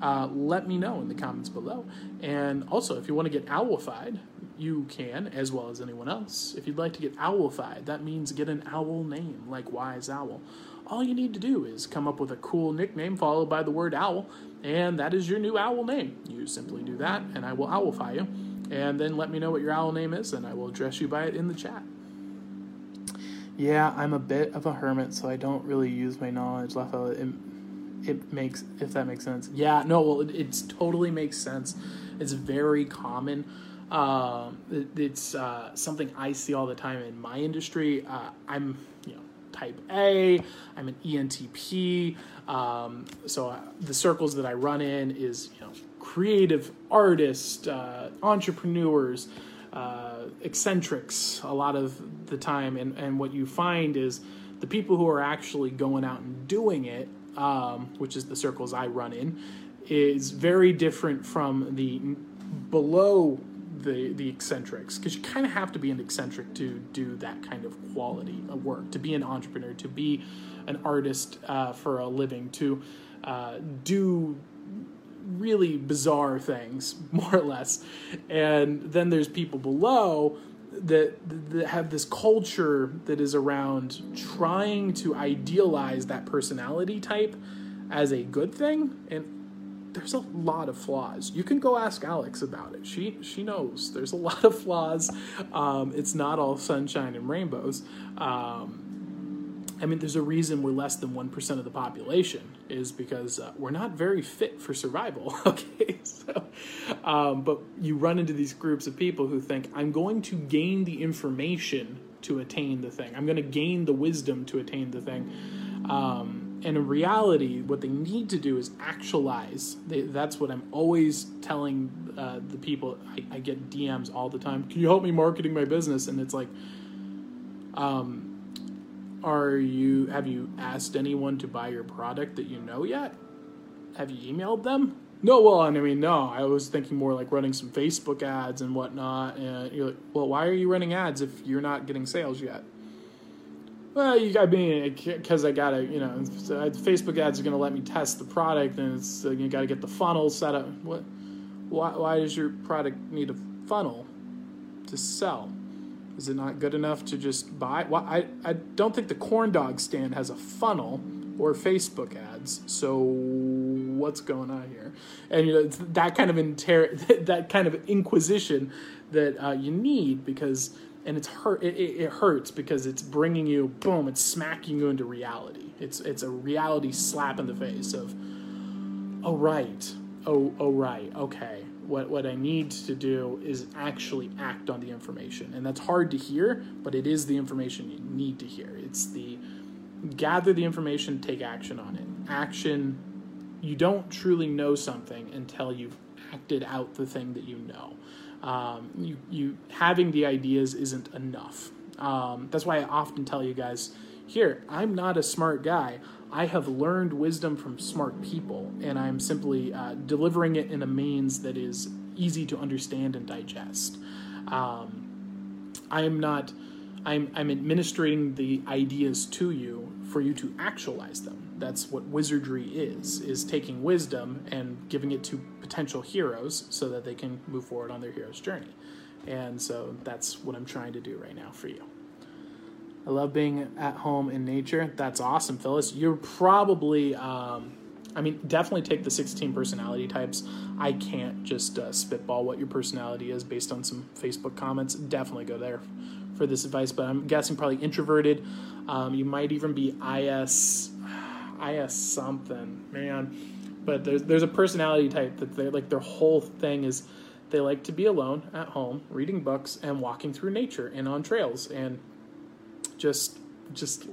Uh, let me know in the comments below. And also, if you want to get owlified, you can, as well as anyone else. If you'd like to get owlified, that means get an owl name, like Wise Owl. All you need to do is come up with a cool nickname followed by the word owl, and that is your new owl name. You simply do that, and I will owlify you. And then let me know what your owl name is, and I will address you by it in the chat. Yeah, I'm a bit of a hermit, so I don't really use my knowledge. It, it makes, if that makes sense. Yeah, no, well, it it's totally makes sense. It's very common. Um, it, it's uh, something I see all the time in my industry. Uh, I'm, you know, type A. I'm an E N T P. Um, so I, the circles that I run in is, you know, creative artists, uh, entrepreneurs, Uh, eccentrics a lot of the time, and, and what you find is the people who are actually going out and doing it, um, which is the circles I run in, is very different from the below the the eccentrics, because you kind of have to be an eccentric to do that kind of quality of work, to be an entrepreneur, to be an artist uh, for a living, to uh, do really bizarre things, more or less. And then there's people below that, that have this culture that is around trying to idealize that personality type as a good thing, and there's a lot of flaws. You can go ask Alex about it. She she knows there's a lot of flaws. Um, it's not all sunshine and rainbows. Um, I mean, there's a reason we're less than one percent of the population, is because uh, we're not very fit for survival. Okay, so, um, but you run into these groups of people who think, I'm going to gain the information to attain the thing. I'm going to gain the wisdom to attain the thing. Um, And in reality, what they need to do is actualize. They, that's what I'm always telling uh, the people. I, I get D Ms all the time. Can you help me marketing my business? And it's like, um, are you? Have you asked anyone to buy your product that you know yet? Have you emailed them? No. Well, I mean, no. I was thinking more like running some Facebook ads and whatnot. And you're like, well, why are you running ads if you're not getting sales yet? Well, you, I mean, because I got to, you know, Facebook ads are going to let me test the product, and it's, you got to get the funnel set up. What? Why, why does your product need a funnel to sell? Is it not good enough to just buy? Well, I, I don't think the corn dog stand has a funnel or Facebook ads, so what's going on here? And, you know, it's that kind of inter- that kind of inquisition that uh, you need, because... And it's hurt. It, it hurts because it's bringing you, boom, it's smacking you into reality. It's it's a reality slap in the face of, oh right, oh oh right, okay. What what I need to do is actually act on the information, and that's hard to hear, but it is the information you need to hear. It's the gather the information, take action on it. Action. You don't truly know something until you've acted out the thing that you know. Um, you, you having the ideas isn't enough. Um, that's why I often tell you guys, here, I'm not a smart guy. I have learned wisdom from smart people, and I'm simply uh, delivering it in a means that is easy to understand and digest. Um, I am not, I'm, I'm administering the ideas to you for you to actualize them. That's what wizardry is, is taking wisdom and giving it to potential heroes so that they can move forward on their hero's journey. And so that's what I'm trying to do right now for you. I love being at home in nature. That's awesome, Phyllis. You're probably, um, I mean, definitely take the sixteen personality types. I can't just uh, spitball what your personality is based on some Facebook comments. Definitely go there for this advice, but I'm guessing probably introverted. Um, you might even be I S, I S something, man. But there's there's a personality type that they like, their whole thing is they like to be alone at home, reading books and walking through nature and on trails and just just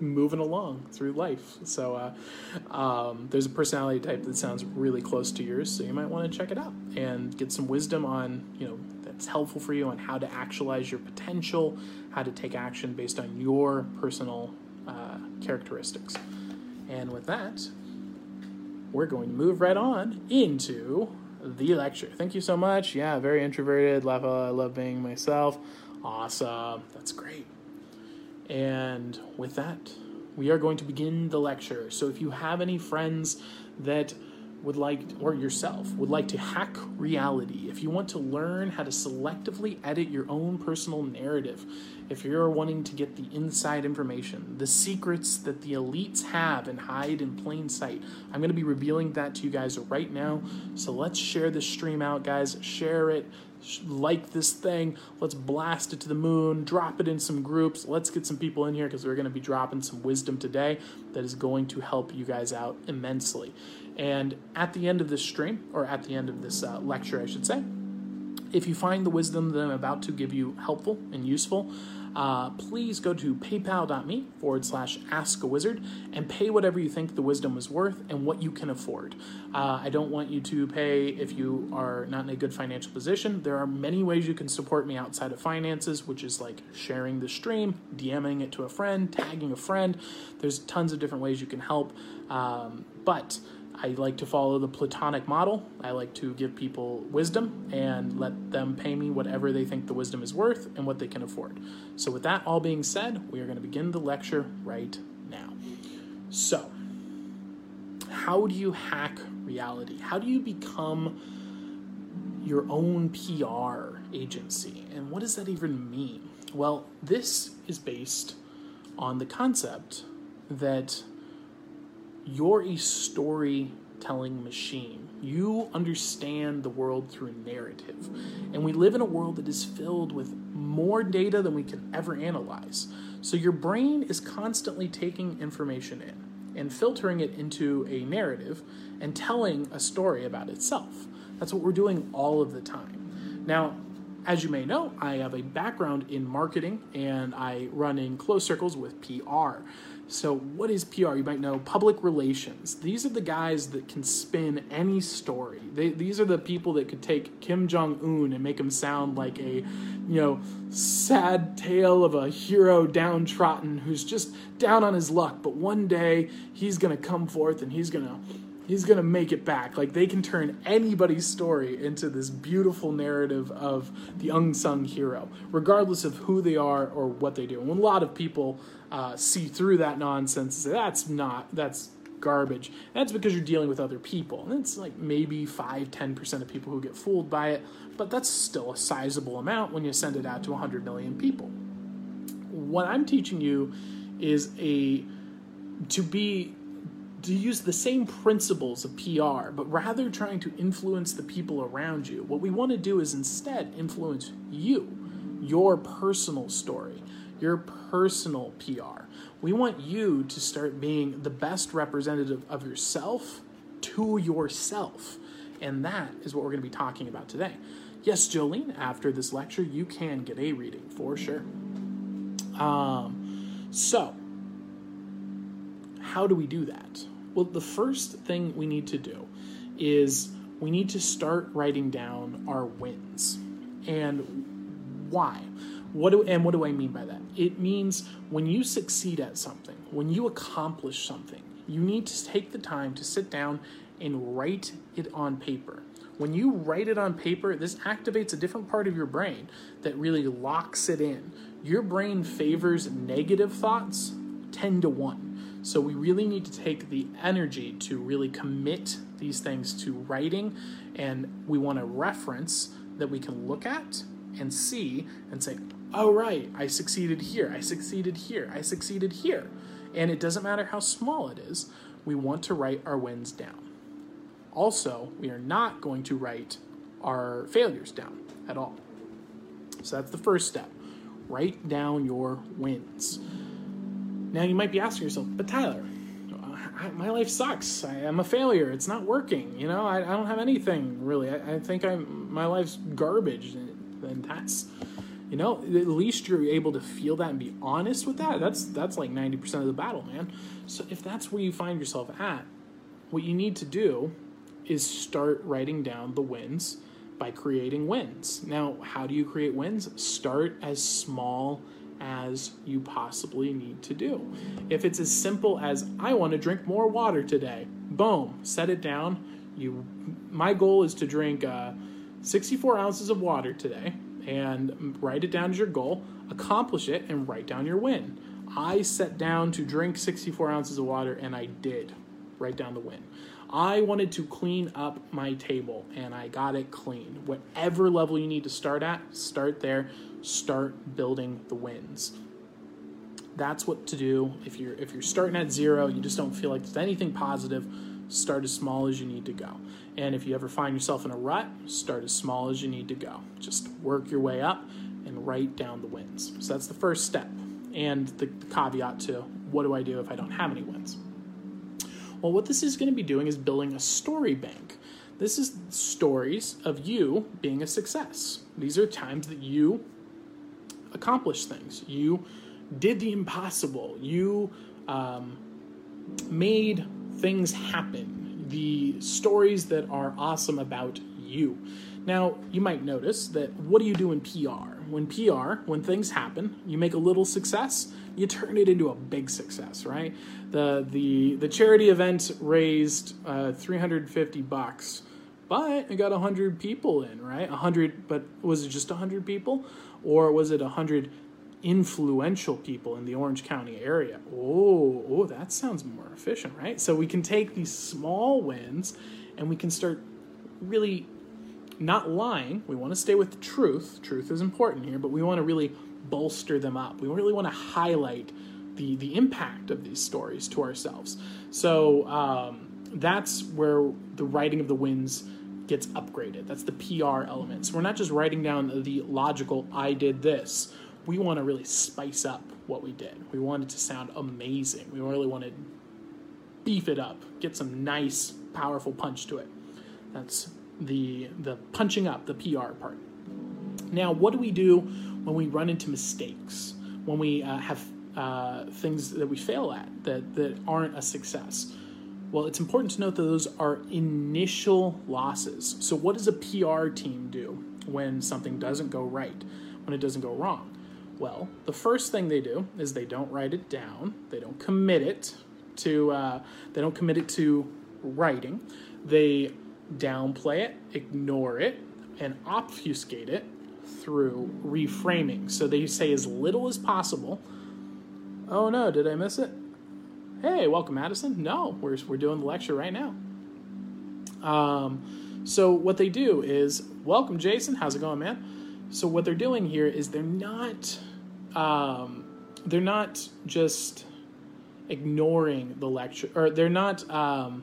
moving along through life. So uh, um, there's a personality type that sounds really close to yours, so you might want to check it out and get some wisdom on, you know, that's helpful for you on how to actualize your potential, how to take action based on your personal uh, characteristics. And with that, we're going to move right on into the lecture. Thank you so much. Yeah, very introverted. Love, I love being myself. Awesome. That's great. And with that, we are going to begin the lecture. So if you have any friends that would like, or yourself, would like to hack reality, if you want to learn how to selectively edit your own personal narrative, if you're wanting to get the inside information, the secrets that the elites have and hide in plain sight, I'm going to be revealing that to you guys right now. So let's share this stream out, guys. Share it. Like this thing. Let's blast it to the moon. Drop it in some groups. Let's get some people in here, because we're going to be dropping some wisdom today that is going to help you guys out immensely. And at the end of this stream, or at the end of this uh, lecture, I should say, if you find the wisdom that I'm about to give you helpful and useful, uh, please go to paypal.me forward slash ask a wizard and pay whatever you think the wisdom is worth and what you can afford. Uh, I don't want you to pay if you are not in a good financial position. There are many ways you can support me outside of finances, which is like sharing the stream, DMing it to a friend, tagging a friend. There's tons of different ways you can help. Um, but... I like to follow the Platonic model. I like to give people wisdom and let them pay me whatever they think the wisdom is worth and what they can afford. So with that all being said, we are going to begin the lecture right now. So, how do you hack reality? How do you become your own P R agency? And what does that even mean? Well, this is based on the concept that you're a storytelling machine. You understand the world through narrative. And we live in a world that is filled with more data than we can ever analyze. So your brain is constantly taking information in and filtering it into a narrative and telling a story about itself. That's what we're doing all of the time. Now, as you may know, I have a background in marketing and I run in close circles with P R. So what is P R? You might know public relations. These are the guys that can spin any story. They, these are the people that could take Kim Jong-un and make him sound like a, you know, sad tale of a hero downtrodden who's just down on his luck. But one day he's going to come forth and he's going to he's going to make it back. Like, they can turn anybody's story into this beautiful narrative of the unsung hero, regardless of who they are or what they do. And a lot of people uh, see through that nonsense and say, that's not, that's garbage. And that's because you're dealing with other people. And it's like maybe five, ten percent of people who get fooled by it, but that's still a sizable amount when you send it out to one hundred million people. What I'm teaching you is a, to be, to use the same principles of P R, but rather trying to influence the people around you. What we want to do is instead influence you, your personal story, your personal P R. We want you to start being the best representative of yourself to yourself. And that is what we're going to be talking about today. Yes, Jolene, after this lecture, you can get a reading for sure. Um, so, how do we do that? Well, the first thing we need to do is we need to start writing down our wins. And why? What do, and what do I mean by that? It means when you succeed at something, when you accomplish something, you need to take the time to sit down and write it on paper. When you write it on paper, this activates a different part of your brain that really locks it in. Your brain favors negative thoughts ten to one. So we really need to take the energy to really commit these things to writing, and we want a reference that we can look at and see and say, oh, right, I succeeded here, I succeeded here, I succeeded here. And it doesn't matter how small it is, we want to write our wins down. Also, we are not going to write our failures down at all. So that's the first step. Write down your wins. Now you might be asking yourself, but Tyler, my life sucks. I, I'm a failure. It's not working. You know, I, I don't have anything really. I, I think I'm my life's garbage. And, and that's, you know, at least you're able to feel that and be honest with that. That's that's like ninety percent of the battle, man. So if that's where you find yourself at, what you need to do is start writing down the wins by creating wins. Now, how do you create wins? Start as small as you possibly need to do. If it's as simple as, I want to drink more water today, boom, set it down. You, my goal is to drink uh, sixty-four ounces of water today, and write it down as your goal, accomplish it, and write down your win. I set down to drink sixty-four ounces of water, and I did. Write down the win. I wanted to clean up my table, and I got it clean. Whatever level you need to start at, start there. Start building the wins. That's what to do. If you're if you're starting at zero, you just don't feel like there's anything positive, start as small as you need to go. And if you ever find yourself in a rut, start as small as you need to go. Just work your way up and write down the wins. So that's the first step. And the, the caveat to, what do I do if I don't have any wins? Well, what this is going to be doing is building a story bank. This is stories of you being a success. These are times that you accomplished things. You did the impossible. You um, made things happen. The stories that are awesome about you. Now, you might notice that, what do you do in P R? when P R, when things happen, you make a little success, you turn it into a big success, right? The the the charity event raised uh, three hundred fifty bucks, but it got one hundred people in, right? one hundred, but was it just one hundred people? Or was it one hundred influential people in the Orange County area? Oh, oh, that sounds more efficient, right? So we can take these small wins and we can start really not lying. We want to stay with the truth. Truth is important here, but we want to really bolster them up. We really want to highlight the the impact of these stories to ourselves. So um, that's where the writing of the wins gets upgraded. That's the P R element. So we're not just writing down the logical, I did this. We want to really spice up what we did. We want it to sound amazing. We really want to beef it up, get some nice, powerful punch to it. That's the the punching up, the P R part. Now, what do we do when we run into mistakes, when we uh, have uh, things that we fail at that, that aren't a success? Well, it's important to note that those are initial losses. So what does a P R team do when something doesn't go right, when it doesn't go wrong? Well, the first thing they do is they don't write it down. They don't commit it to, uh, they don't commit it to writing. They downplay it, ignore it, and obfuscate it through reframing. So they say as little as possible. Oh no, did I miss it? Hey, welcome, Madison. No, we're we're doing the lecture right now. Um, so what they do is, welcome, Jason. How's it going, man? So what they're doing here is they're not um, they're not just ignoring the lecture, or they're not. Um,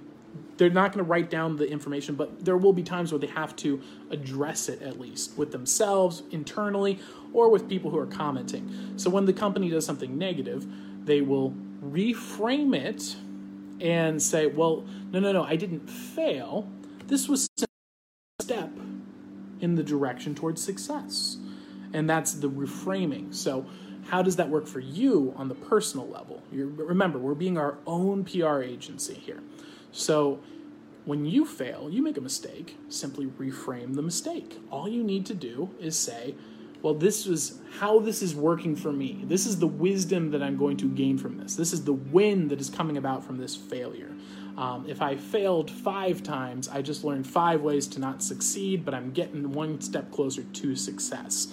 They're not going to write down the information, but there will be times where they have to address it, at least with themselves internally or with people who are commenting. So when the company does something negative, they will reframe it and say, well, no, no, no, I didn't fail. This was a step in the direction towards success. And that's the reframing. So how does that work for you on the personal level? You're, remember, we're being our own P R agency here. So when you fail, you make a mistake, simply reframe the mistake. All you need to do is say, well, this is how this is working for me. This is the wisdom that I'm going to gain from this. This is the win that is coming about from this failure. Um, if I failed five times, I just learned five ways to not succeed, but I'm getting one step closer to success.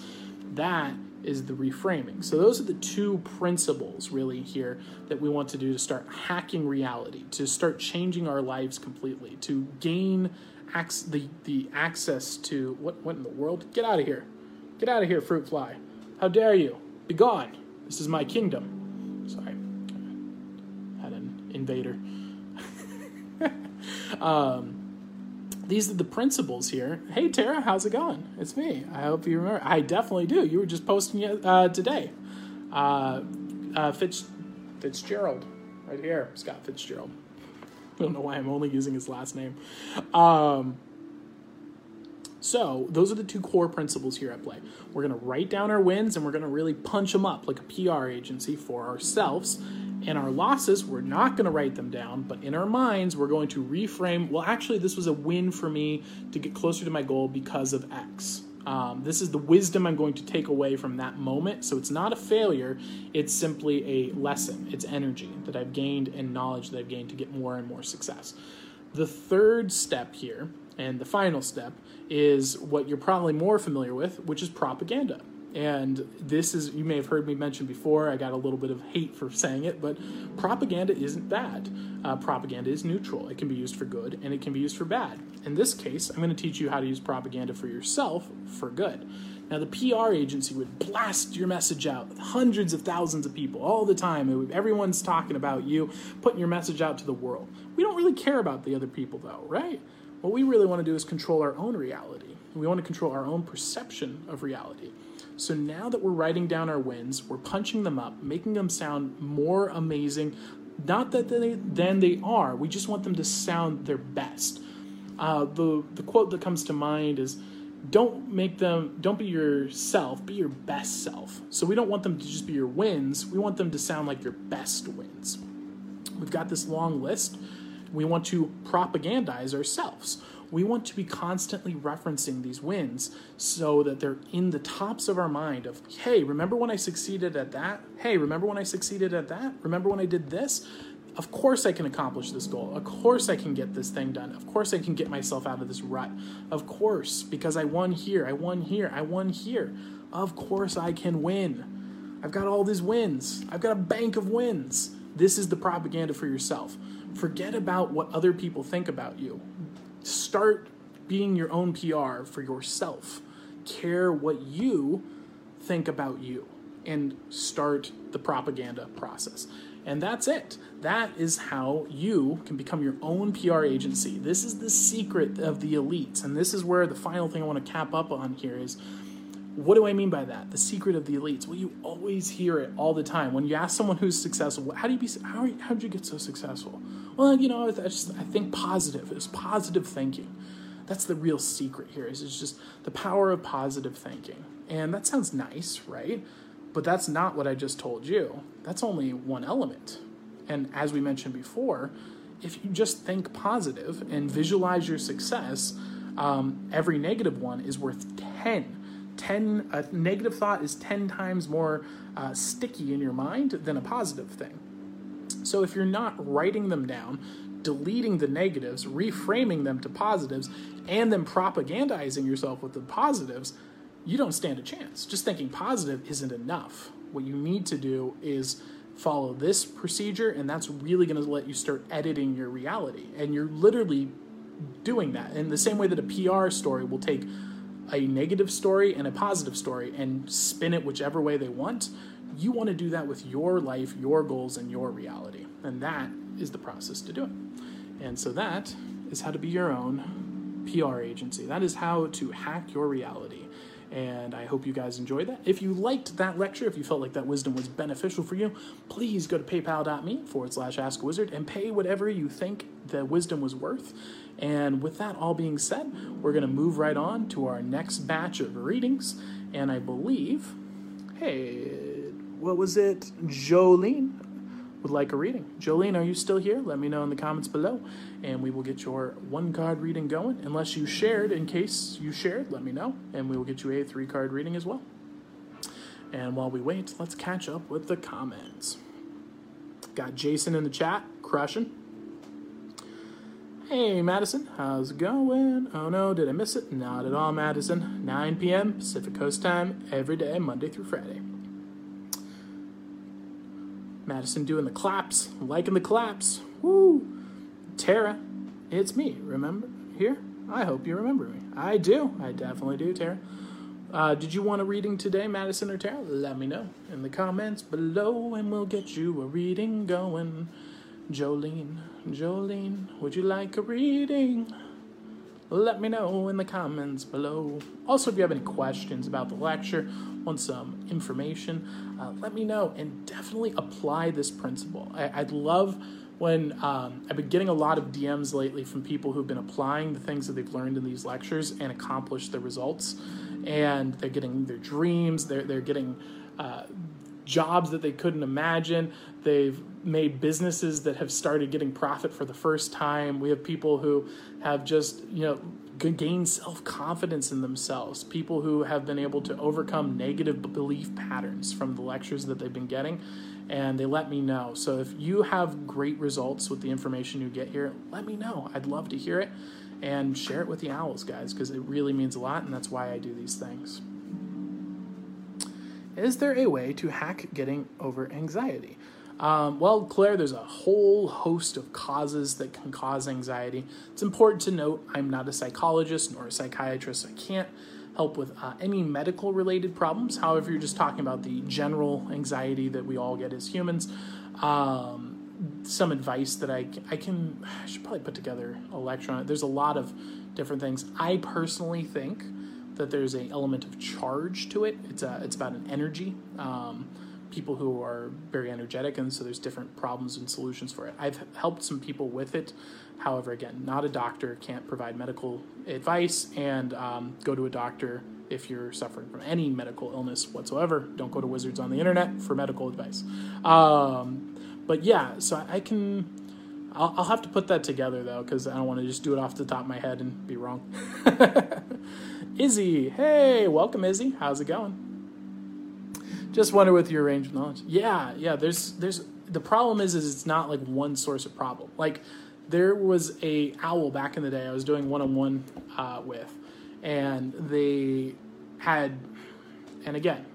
That is the reframing. So those are the two principles really here that we want to do to start hacking reality, to start changing our lives completely, to gain ac- the the access to, what, what in the world? Get out of here. Get out of here, fruit fly. How dare you? Be gone. This is my kingdom. Sorry. Had an invader. um, These are the principles here. Hey, Tara, how's it going? It's me. I hope you remember. I definitely do. You were just posting uh, today. Uh, uh, Fitz, Fitzgerald, right here. Scott Fitzgerald. I don't know why I'm only using his last name. Um, so those are the two core principles here at play. We're going to write down our wins, and we're going to really punch them up like a P R agency for ourselves. And our losses, we're not going to write them down, but in our minds, we're going to reframe, well, actually, this was a win for me to get closer to my goal because of X. Um, this is the wisdom I'm going to take away from that moment. So it's not a failure. It's simply a lesson. It's energy that I've gained and knowledge that I've gained to get more and more success. The third step here, and the final step, is what you're probably more familiar with, which is propaganda. And this is, you may have heard me mention before, I got a little bit of hate for saying it, but propaganda isn't bad. Uh, propaganda is neutral. It can be used for good, and it can be used for bad. In this case, I'm going to teach you how to use propaganda for yourself for good. Now, the P R agency would blast your message out with hundreds of thousands of people all the time. Everyone's talking about you, putting your message out to the world. We don't really care about the other people, though, right? What we really want to do is control our own reality. We want to control our own perception of reality. So now that we're writing down our wins, we're punching them up, making them sound more amazing, not that they than they are. We just want them to sound their best. Uh, the the quote that comes to mind is, "Don't make them. Don't be yourself. Be your best self." So we don't want them to just be your wins. We want them to sound like your best wins. We've got this long list. We want to propagandize ourselves. we want to be constantly referencing these wins so that they're in the tops of our mind of, hey, remember when I succeeded at that? Hey, remember when I succeeded at that? Remember when I did this? Of course I can accomplish this goal. Of course I can get this thing done. Of course I can get myself out of this rut. Of course, because I won here, I won here, I won here. Of course I can win. I've got all these wins. I've got a bank of wins. This is the propaganda for yourself. Forget about what other people think about you. Start being your own P R for yourself. Care what you think about you and start the propaganda process. And that's it. That is how you can become your own P R agency. This is the secret of the elites. And this is where the final thing I want to cap up on here is, what do I mean by that? The secret of the elites. Well, you always hear it all the time. When you ask someone who's successful, how do you be, how, are you, how did you get so successful? Well, you know, I, just, I think positive. It's positive thinking. That's the real secret here is it's just the power of positive thinking. And that sounds nice, right? But that's not what I just told you. That's only one element. And as we mentioned before, if you just think positive and visualize your success, um, every negative one is worth ten. ten. A negative thought is ten times more uh, sticky in your mind than a positive thing. So if you're not writing them down, deleting the negatives, reframing them to positives, and then propagandizing yourself with the positives, you don't stand a chance. Just thinking positive isn't enough. What you need to do is follow this procedure, and that's really going to let you start editing your reality. And you're literally doing that in the same way that a P R story will take a negative story and a positive story and spin it whichever way they want. You want to do that with your life, your goals, and your reality. And that is the process to do it. And so that is how to be your own P R agency. That is how to hack your reality. And I hope you guys enjoyed that. If you liked that lecture, if you felt like that wisdom was beneficial for you, please go to PayPal.me forward slash Ask a Wizard and pay whatever you think the wisdom was worth. And with that all being said, we're going to move right on to our next batch of readings. And I believe, hey, what was it? Jolene would like a reading. Jolene, are you still here? Let me know in the comments below, and we will get your one card reading going. Unless you shared, in case you shared, let me know, and we will get you a three card reading as well. And while we wait, let's catch up with the comments. Got Jason in the chat, crushing. Hey, Madison, how's it going? Oh no, did I miss it? Not at all, Madison. nine p.m. Pacific Coast time, every day, Monday through Friday. Madison doing the claps, liking the claps. Woo! Tara, it's me. Remember here? I hope you remember me. I do. I definitely do, Tara. Uh, did you want a reading today, Madison or Tara? Let me know in the comments below, and we'll get you a reading going. Jolene, Jolene, would you like a reading? Let me know in the comments below. Also, if you have any questions about the lecture, want some information, uh, let me know, and definitely apply this principle. I, I'd love when um, I've been getting a lot of D Ms lately from people who've been applying the things that they've learned in these lectures and accomplished the results, and they're getting their dreams, they're, they're getting uh, jobs that they couldn't imagine, they've made businesses that have started getting profit for the first time. We have people who have just, you know, gained self-confidence in themselves, people who have been able to overcome negative belief patterns from the lectures that they've been getting, and they let me know. So if you have great results with the information you get here, let me know. I'd love to hear it, and share it with the owls, guys, because it really means a lot, and that's why I do these things. Is there a way to hack getting over anxiety? Um, well, Claire, there's a whole host of causes that can cause anxiety. It's important to note I'm not a psychologist nor a psychiatrist. I can't help with uh, any medical-related problems. However, you're just talking about the general anxiety that we all get as humans. Um, some advice that I, I can... I should probably put together a lecture on it. There's a lot of different things. I personally think that there's an element of charge to it. It's a, it's about an energy. Um... people who are very energetic, and so there's different problems and solutions for it. I've helped some people with it. However, again, not a doctor, can't provide medical advice, and um, go to a doctor if you're suffering from any medical illness whatsoever. Don't go to wizards on the internet for medical advice. Um, but yeah, so I can, I'll, I'll have to put that together, though, because I don't want to just do it off the top of my head and be wrong. Izzy, hey, welcome, Izzy. How's it going? Just wonder with your range of knowledge. Yeah, yeah, there's, there's, the problem is, is it's not like one source of problem. Like, there was a owl back in the day I was doing one-on-one uh, with, and they had, and again,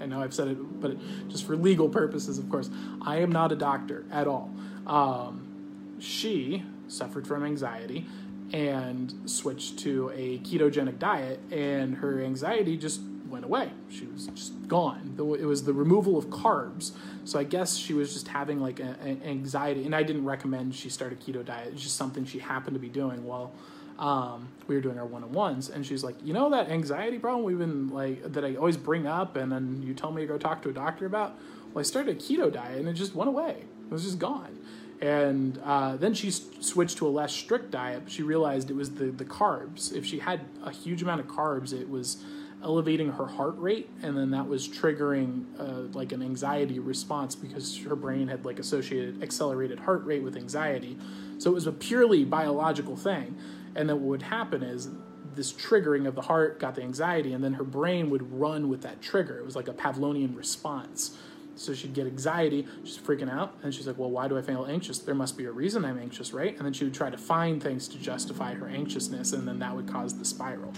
I know I've said it, but just for legal purposes, of course, I am not a doctor at all. Um, she suffered from anxiety and switched to a ketogenic diet, and her anxiety just went away. She was just gone. It was the removal of carbs. So I guess she was just having like an anxiety, and I didn't recommend she start a keto diet. It's just something she happened to be doing while um, we were doing our one-on-ones. And she's like, you know, that anxiety problem we've been like, that I always bring up, and then you tell me to go talk to a doctor about, well, I started a keto diet and it just went away. It was just gone. And uh, then she switched to a less strict diet, but she realized it was the, the carbs. If she had a huge amount of carbs, it was elevating her heart rate, and then that was triggering uh, like an anxiety response, because her brain had like associated accelerated heart rate with anxiety. So it was a purely biological thing. And then what would happen is this triggering of the heart got the anxiety, and then her brain would run with that trigger. It was like a Pavlovian response. So she'd get anxiety, she's freaking out, and she's like, well, why do I feel anxious? There must be a reason I'm anxious, right? And then she would try to find things to justify her anxiousness, and then that would cause the spiral.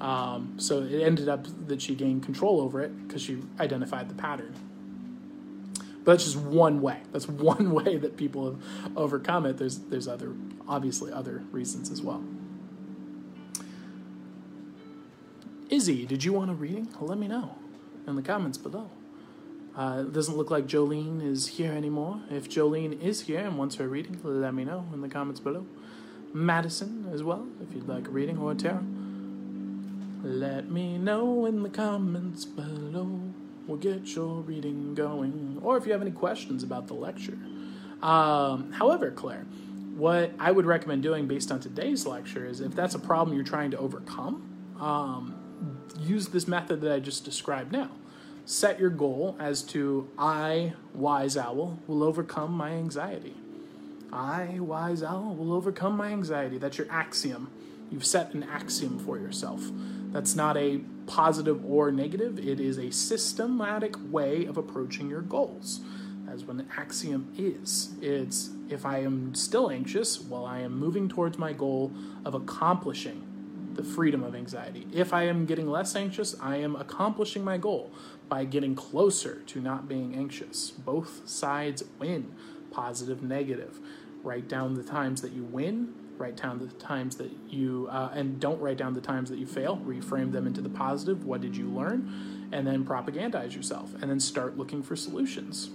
Um, so it ended up that she gained control over it because she identified the pattern. But that's just one way. That's one way that people have overcome it. There's there's other, obviously other reasons as well. Izzy, did you want a reading? Let me know in the comments below. Uh, it doesn't look like Jolene is here anymore. If Jolene is here and wants her reading, let me know in the comments below. Madison as well, if you'd like a reading, or a tarot. Let me know in the comments below. We'll get your reading going. Or if you have any questions about the lecture. Um, however, Claire, what I would recommend doing based on today's lecture is, if that's a problem you're trying to overcome, um, use this method that I just described now. Set your goal as to, I, wise owl, will overcome my anxiety. I, wise owl, will overcome my anxiety. That's your axiom. You've set an axiom for yourself. That's not a positive or negative. It is a systematic way of approaching your goals. That's what an axiom is. It's, if I am still anxious, well, I am moving towards my goal of accomplishing the freedom of anxiety. If I am getting less anxious, I am accomplishing my goal by getting closer to not being anxious. Both sides win, positive, negative. Write down the times that you win. Write down the times that you, uh, and don't write down the times that you fail. Reframe them into the positive. What did you learn? And then propagandize yourself. And then start looking for solutions.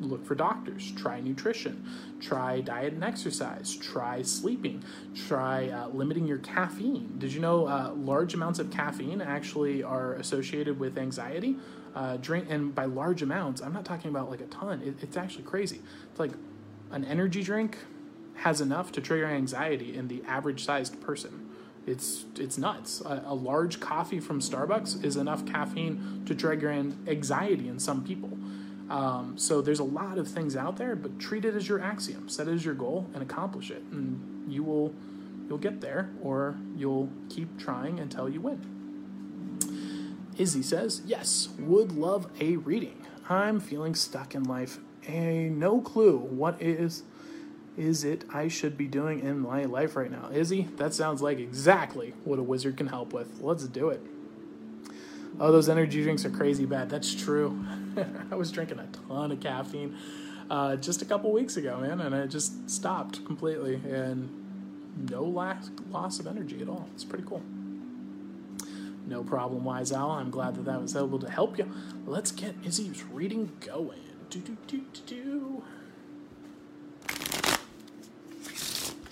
Look for doctors. Try nutrition. Try diet and exercise. Try sleeping. Try uh, limiting your caffeine. Did you know uh, large amounts of caffeine actually are associated with anxiety? Uh, drink, and by large amounts, I'm not talking about like a ton. It, it's actually crazy. It's like an energy drink has enough to trigger anxiety in the average-sized person. It's it's nuts. A, a large coffee from Starbucks is enough caffeine to trigger an anxiety in some people. Um, so there's a lot of things out there, but treat it as your axiom. Set it as your goal and accomplish it. And you will, you'll get there, or you'll keep trying until you win. Izzy says, yes, would love a reading. I'm feeling stuck in life. A no clue what is... is it I should be doing in my life right now? Izzy, that sounds like exactly what a wizard can help with. Let's do it. Oh, those energy drinks are crazy bad. That's true. I was drinking a ton of caffeine uh, just a couple weeks ago, man, and I just stopped completely, and no lack, loss of energy at all. It's pretty cool. No problem, Wise Owl. I'm glad that that was able to help you. Let's get Izzy's reading going. Do do do do do.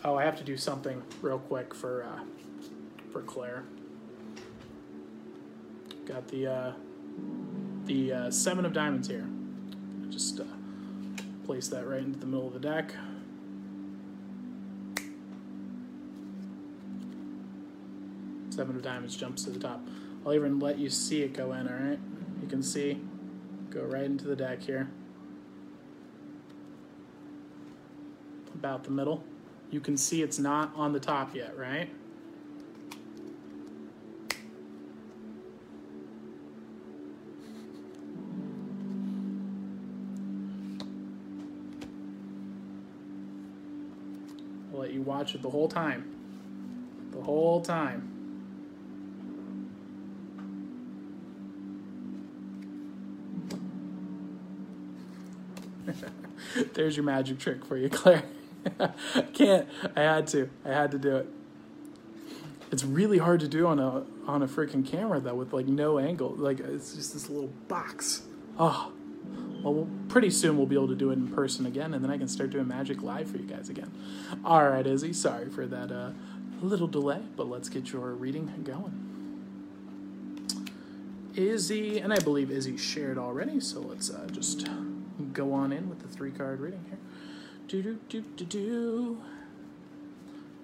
Oh, I have to do something real quick for uh, for Claire. Got the uh, the uh, seven of diamonds here. Just uh, place that right into the middle of the deck. Seven of diamonds jumps to the top. I'll even let you see it go in. All right, you can see, go right into the deck here. about the middle. You can see it's not on the top yet, right? I'll let you watch it the whole time. The whole time. There's your magic trick for you, Claire. I can't. I had to. I had to do it. It's really hard to do on a on a freaking camera though, with like no angle. Like it's just this little box. Oh, well, well, pretty soon we'll be able to do it in person again, and then I can start doing magic live for you guys again. All right, Izzy. Sorry for that uh, little delay, but let's get your reading going. Izzy, and I believe Izzy shared already, so let's uh, just go on in with the three card reading here. Do do do do do.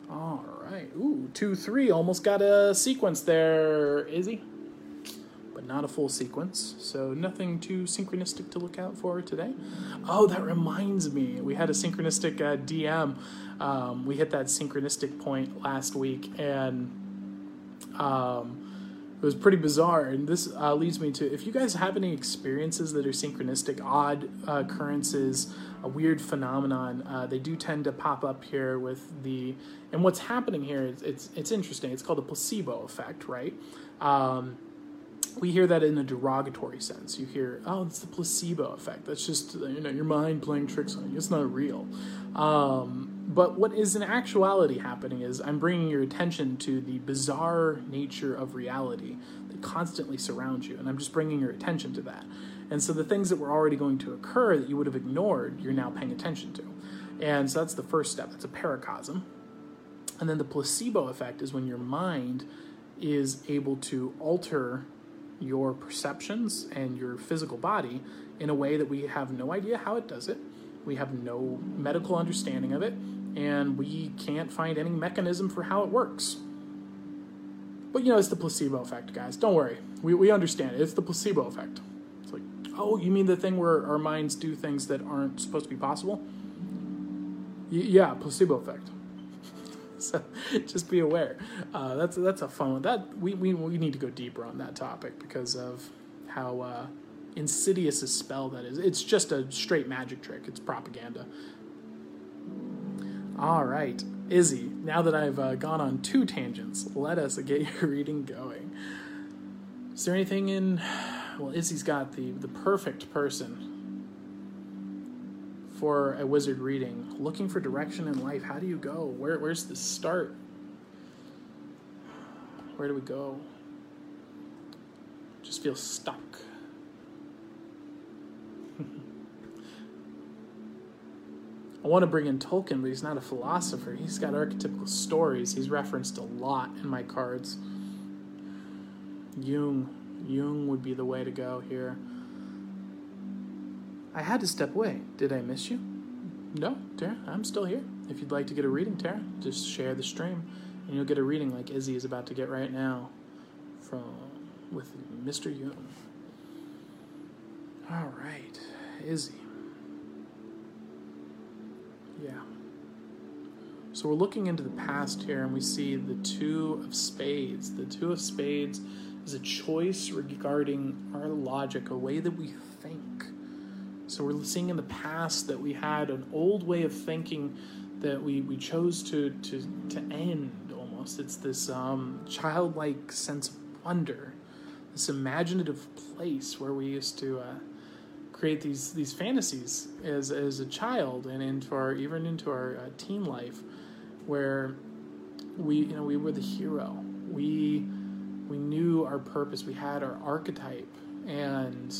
All right. Ooh, two, three. Almost got a sequence there, Izzy. But not a full sequence, so nothing too synchronistic to look out for today. Oh, that reminds me. We had a synchronistic uh, D M. Um, we hit that synchronistic point last week, and um, it was pretty bizarre. And this uh, leads me to, if you guys have any experiences that are synchronistic, odd uh, occurrences, a weird phenomenon, uh, they do tend to pop up here with the, and what's happening here is it's it's interesting. It's called a placebo effect, right? Um, we hear that in a derogatory sense. You hear, oh, it's the placebo effect. That's just, you know, your mind playing tricks on you. It's not real. Um, but what is in actuality happening is I'm bringing your attention to the bizarre nature of reality that constantly surrounds you, and I'm just bringing your attention to that. And so the things that were already going to occur that you would have ignored, you're now paying attention to. And so that's the first step. It's a paracosm. And then the placebo effect is when your mind is able to alter your perceptions and your physical body in a way that we have no idea how it does it. We have no medical understanding of it. And we can't find any mechanism for how it works. But, you know, it's the placebo effect, guys. Don't worry. We, we understand it. It's the placebo effect. Oh, you mean the thing where our minds do things that aren't supposed to be possible? Y- yeah, placebo effect. So just be aware. Uh, that's that's a fun one. That we, we we need to go deeper on that topic because of how uh, insidious a spell that is. It's just a straight magic trick. It's propaganda. All right, Izzy. Now that I've uh, gone on two tangents, let us get your reading going. Is there anything in? Well, Izzy's got the, the perfect person for a wizard reading. Looking for direction in life. How do you go? Where Where's the start? Where do we go? Just feel stuck. I want to bring in Tolkien, but he's not a philosopher. He's got archetypical stories. He's referenced a lot in my cards. Jung. Jung would be the way to go here. I had to step away. Did I miss you? No, Tara, I'm still here. If you'd like to get a reading, Tara, just share the stream, and you'll get a reading like Izzy is about to get right now from with Mister Jung. All right, Izzy. Yeah. So we're looking into the past here, and we see the Two of Spades. The Two of Spades is a choice regarding our logic, a way that we think. So we're seeing in the past that we had an old way of thinking that we, we chose to, to, to end almost. It's this um, childlike sense of wonder, this imaginative place where we used to uh, create these, these fantasies as, as a child and into our even into our uh, teen life, where we you know we were the hero. We... We knew our purpose. We had our archetype, and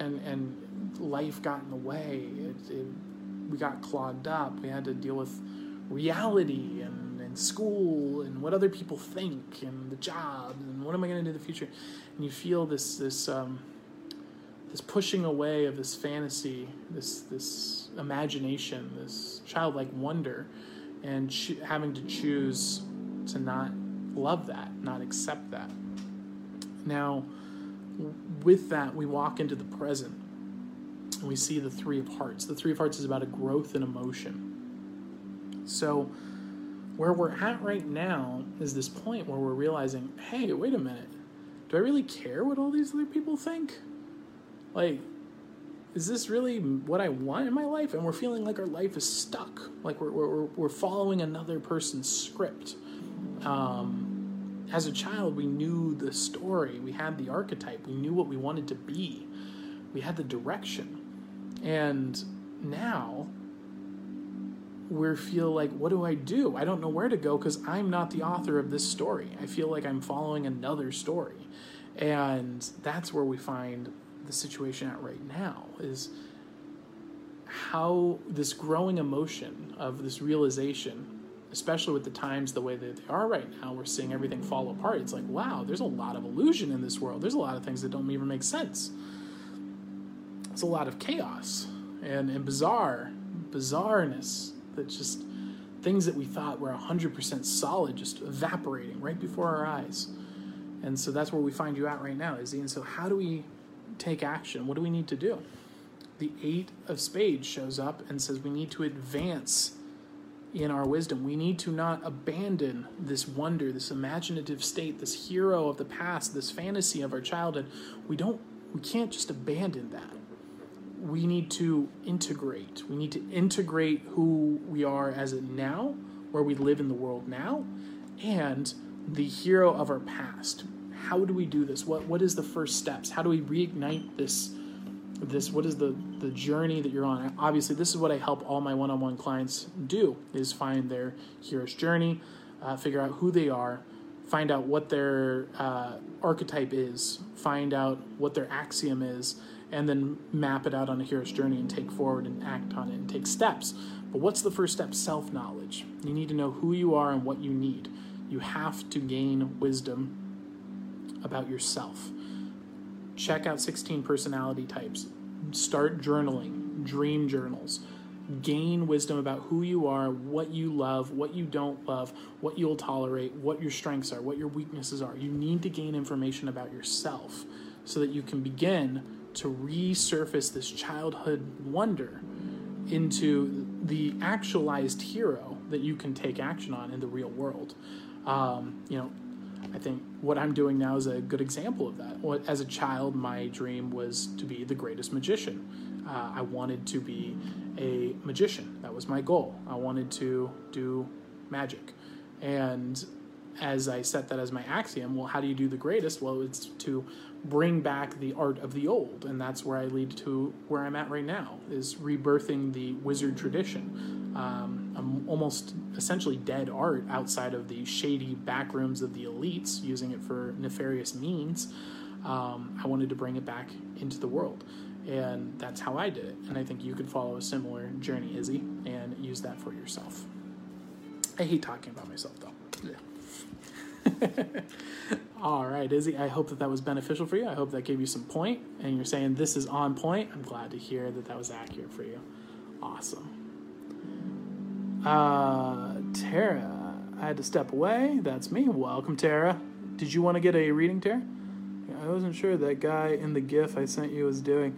and and life got in the way. It, it, we got clogged up. We had to deal with reality and, and school and what other people think and the job and what am I going to do in the future? And you feel this this um, this pushing away of this fantasy, this this imagination, this childlike wonder, and cho- having to choose to not love that, not accept that. Now, with that, we walk into the present. and we see the Three of Hearts. The Three of Hearts is about a growth in emotion. So where we're at right now is this point where we're realizing, hey, wait a minute, do I really care what all these other people think? Like, is this really what I want in my life? And we're feeling like our life is stuck, like we're we're we're following another person's script. Um, as a child, we knew the story, we had the archetype, we knew what we wanted to be, we had the direction, and now we feel like, what do I do? I don't know where to go because I'm not the author of this story. I feel like I'm following another story, and that's where we find the situation at right now, is how this growing emotion of this realization, especially with the times the way that they are right now, we're seeing everything fall apart. It's like, wow, there's a lot of illusion in this world. There's a lot of things that don't even make sense. It's a lot of chaos and, and bizarre, bizarreness, that just things that we thought were one hundred percent solid just evaporating right before our eyes. And so that's where we find you at right now, Izzy. And so how do we take action? What do we need to do? The Eight of Spades shows up and says we need to advance in our wisdom. We need to not abandon this wonder, this imaginative state, this hero of the past, this fantasy of our childhood. We don't, we can't just abandon that. We need to integrate. We need to integrate who we are as of now, where we live in the world now, and the hero of our past. How do we do this? What what is the first steps? How do we reignite this? This what is the the journey that you're on? Obviously, this is what I help all my one-on-one clients do: is find their hero's journey, uh, figure out who they are, find out what their uh, archetype is, find out what their axiom is, and then map it out on a hero's journey and take forward and act on it and take steps. But what's the first step? Self-knowledge. You need to know who you are and what you need. You have to gain wisdom about yourself. Check out sixteen personality types. Start journaling, dream journals. Gain wisdom about who you are, what you love, what you don't love, what you'll tolerate, what your strengths are, what your weaknesses are. You need to gain information about yourself so that you can begin to resurface this childhood wonder into the actualized hero that you can take action on in the real world. Um, you know, I think what I'm doing now is a good example of that. As a child, my dream was to be the greatest magician. Uh, I wanted to be a magician. That was my goal. I wanted to do magic. And as I set that as my axiom, well, how do you do the greatest? Well, it's to bring back the art of the old. And that's where I lead to where I'm at right now, is rebirthing the wizard tradition. Um, I'm almost essentially dead art outside of the shady back rooms of the elites using it for nefarious means. Um, I wanted to bring it back into the world, and that's how I did it. And I think you could follow a similar journey, Izzy, and use that for yourself. I hate talking about myself, though. Yeah. All right, Izzy, I hope that that was beneficial for you. I hope that gave you some point, and you're saying this is on point. I'm glad to hear that that was accurate for you. Awesome. Uh, Tara, I had to step away. That's me. Welcome, Tara. Did you want to get a reading, Tara? I wasn't sure that guy in the GIF I sent you was doing.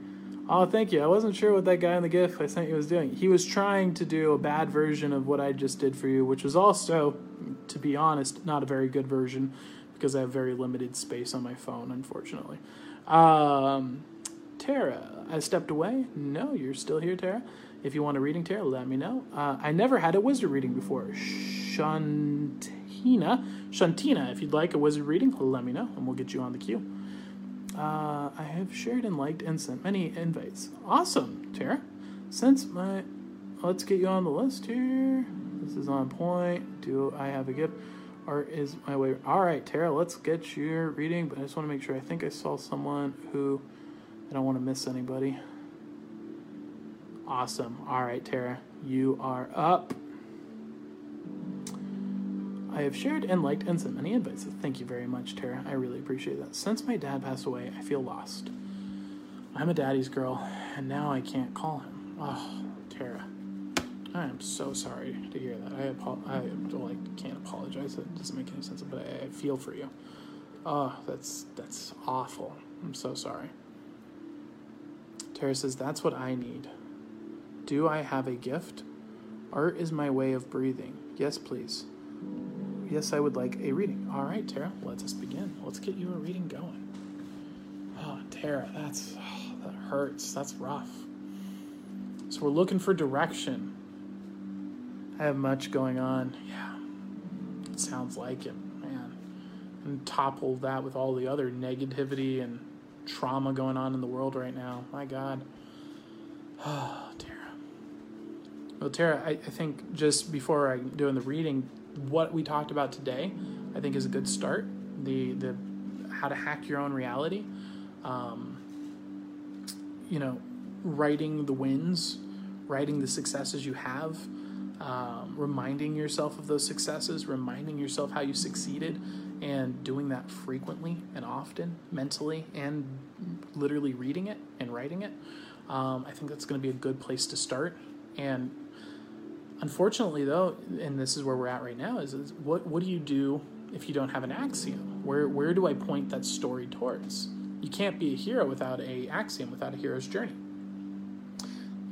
Oh, thank you. I wasn't sure what that guy in the GIF I sent you was doing. He was trying to do a bad version of what I just did for you, which was also, to be honest, not a very good version because I have very limited space on my phone, unfortunately. Um, Tara, I stepped away. No, you're still here, Tara. If you want a reading, Tara, let me know. Uh, I never had a wizard reading before. Shantina, Shantina, if you'd like a wizard reading, let me know, and we'll get you on the queue. Uh, I have shared and liked and sent many invites. Awesome, Tara. Since my... Let's get you on the list here. This is on point. Do I have a gift? Or is my way... All right, Tara, let's get your reading, but I just want to make sure. I think I saw someone who... I don't want to miss anybody. Awesome. All right, Tara, you are up. I have shared and liked and sent many invites. Thank you very much, Tara. I really appreciate that. Since my dad passed away, I feel lost. I'm a daddy's girl, and now I can't call him. Oh, Tara, I am so sorry to hear that. I, apo- I like, can't apologize. It doesn't make any sense, but I, I feel for you. Oh, that's that's awful. I'm so sorry. Paris says, that's what I need. Do I have a gift? Art is my way of breathing. Yes, please. Yes, I would like a reading. All right, Tara, let us begin. Let's get you a reading going. Oh, Tara, that's, oh, that hurts. That's rough. So we're looking for direction. I have much going on. Yeah, it sounds like it, man. And topple that with all the other negativity and trauma going on in the world right now. My God. Oh, Tara. Well, Tara, I, I think just before I'm doing the reading, what we talked about today, I think, is a good start. The the how to hack your own reality. Um, you know, writing the wins, writing the successes you have, um, reminding yourself of those successes, reminding yourself how you succeeded, and doing that frequently and often, mentally, and literally reading it and writing it. Um, I think that's going to be a good place to start. And unfortunately, though, and this is where we're at right now, is, is what what do you do if you don't have an axiom? Where where do I point that story towards? You can't be a hero without a axiom, without a hero's journey.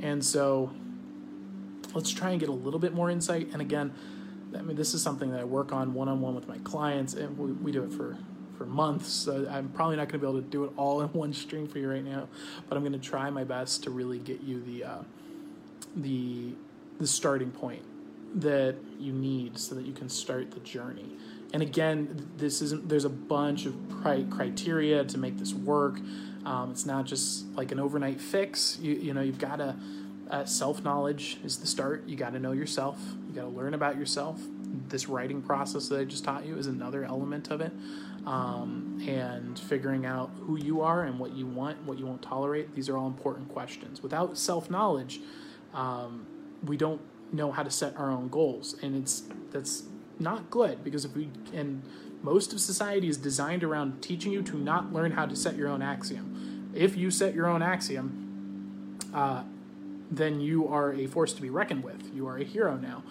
And so let's try and get a little bit more insight. And again, I mean, this is something that I work on one-on-one with my clients, and we, we do it for, for months. So I'm probably not going to be able to do it all in one stream for you right now, but I'm going to try my best to really get you the... Uh, the the starting point that you need so that you can start the journey. And again, this isn't, there's a bunch of pri- criteria to make this work. Um, it's not just like an overnight fix. You you know, you've got to, uh, self-knowledge is the start. You got to know yourself. You got to learn about yourself. This writing process that I just taught you is another element of it. Um, and figuring out who you are and what you want, what you won't tolerate. These are all important questions. Without self-knowledge, Um, we don't know how to set our own goals, and it's that's not good, because if we and most of society is designed around teaching you to not learn how to set your own axiom. If you set your own axiom, uh, then you are a force to be reckoned with. You are a hero now.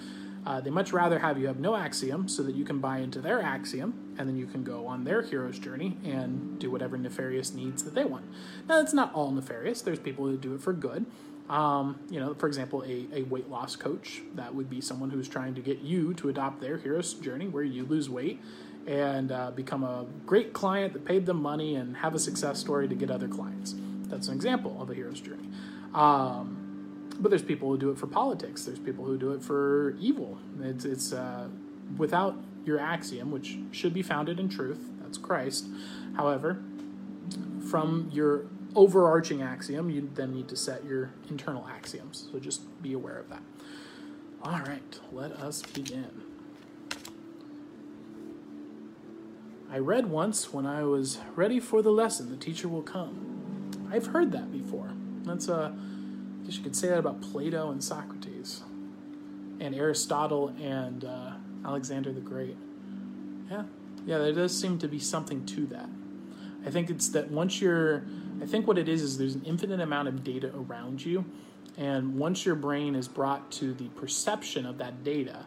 Uh, they much rather have you have no axiom so that you can buy into their axiom, and then you can go on their hero's journey and do whatever nefarious needs that they want. Now, that's not all nefarious. There's people who do it for good. Um, you know, for example, a, a weight loss coach, that would be someone who's trying to get you to adopt their hero's journey where you lose weight and uh, become a great client that paid them money and have a success story to get other clients. That's an example of a hero's journey. Um, but there's people who do it for politics. There's people who do it for evil. It's, it's uh, without your axiom, which should be founded in truth. That's Christ. However, from your overarching axiom, you then need to set your internal axioms. So just be aware of that. All right, let us begin. I read once, when I was ready for the lesson, the teacher will come. I've heard that before. That's uh, I guess you could say that about Plato and Socrates, and Aristotle and uh, Alexander the Great. Yeah, yeah, there does seem to be something to that. I think it's that once you're, I think what it is is there's an infinite amount of data around you, and once your brain is brought to the perception of that data,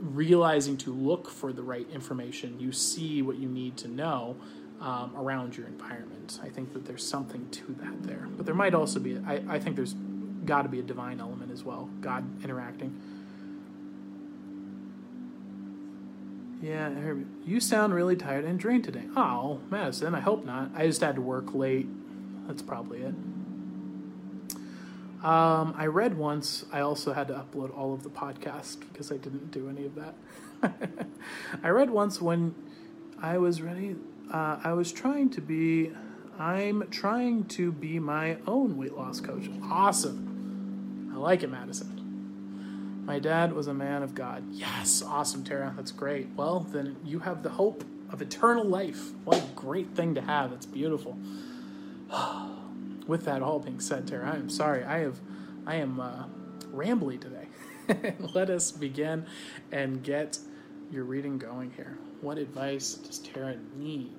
realizing to look for the right information, you see what you need to know um, around your environment. I think that there's something to that there. But there might also be, I, I think there's got to be a divine element as well, God interacting. Yeah, you sound really tired and drained today. Oh, Madison, I hope not. I just had to work late. That's probably it. Um, I read once. I also had to upload all of the podcasts because I didn't do any of that. I read once when I was ready. Uh, I was trying to be, I'm trying to be my own weight loss coach. Awesome. I like it, Madison. My dad was a man of God. Yes, awesome, Tara. That's great. Well, then you have the hope of eternal life. What a great thing to have. It's beautiful. With that all being said, Tara, I am sorry. I have, I am uh, rambly today. Let us begin and get your reading going here. What advice does Tara need?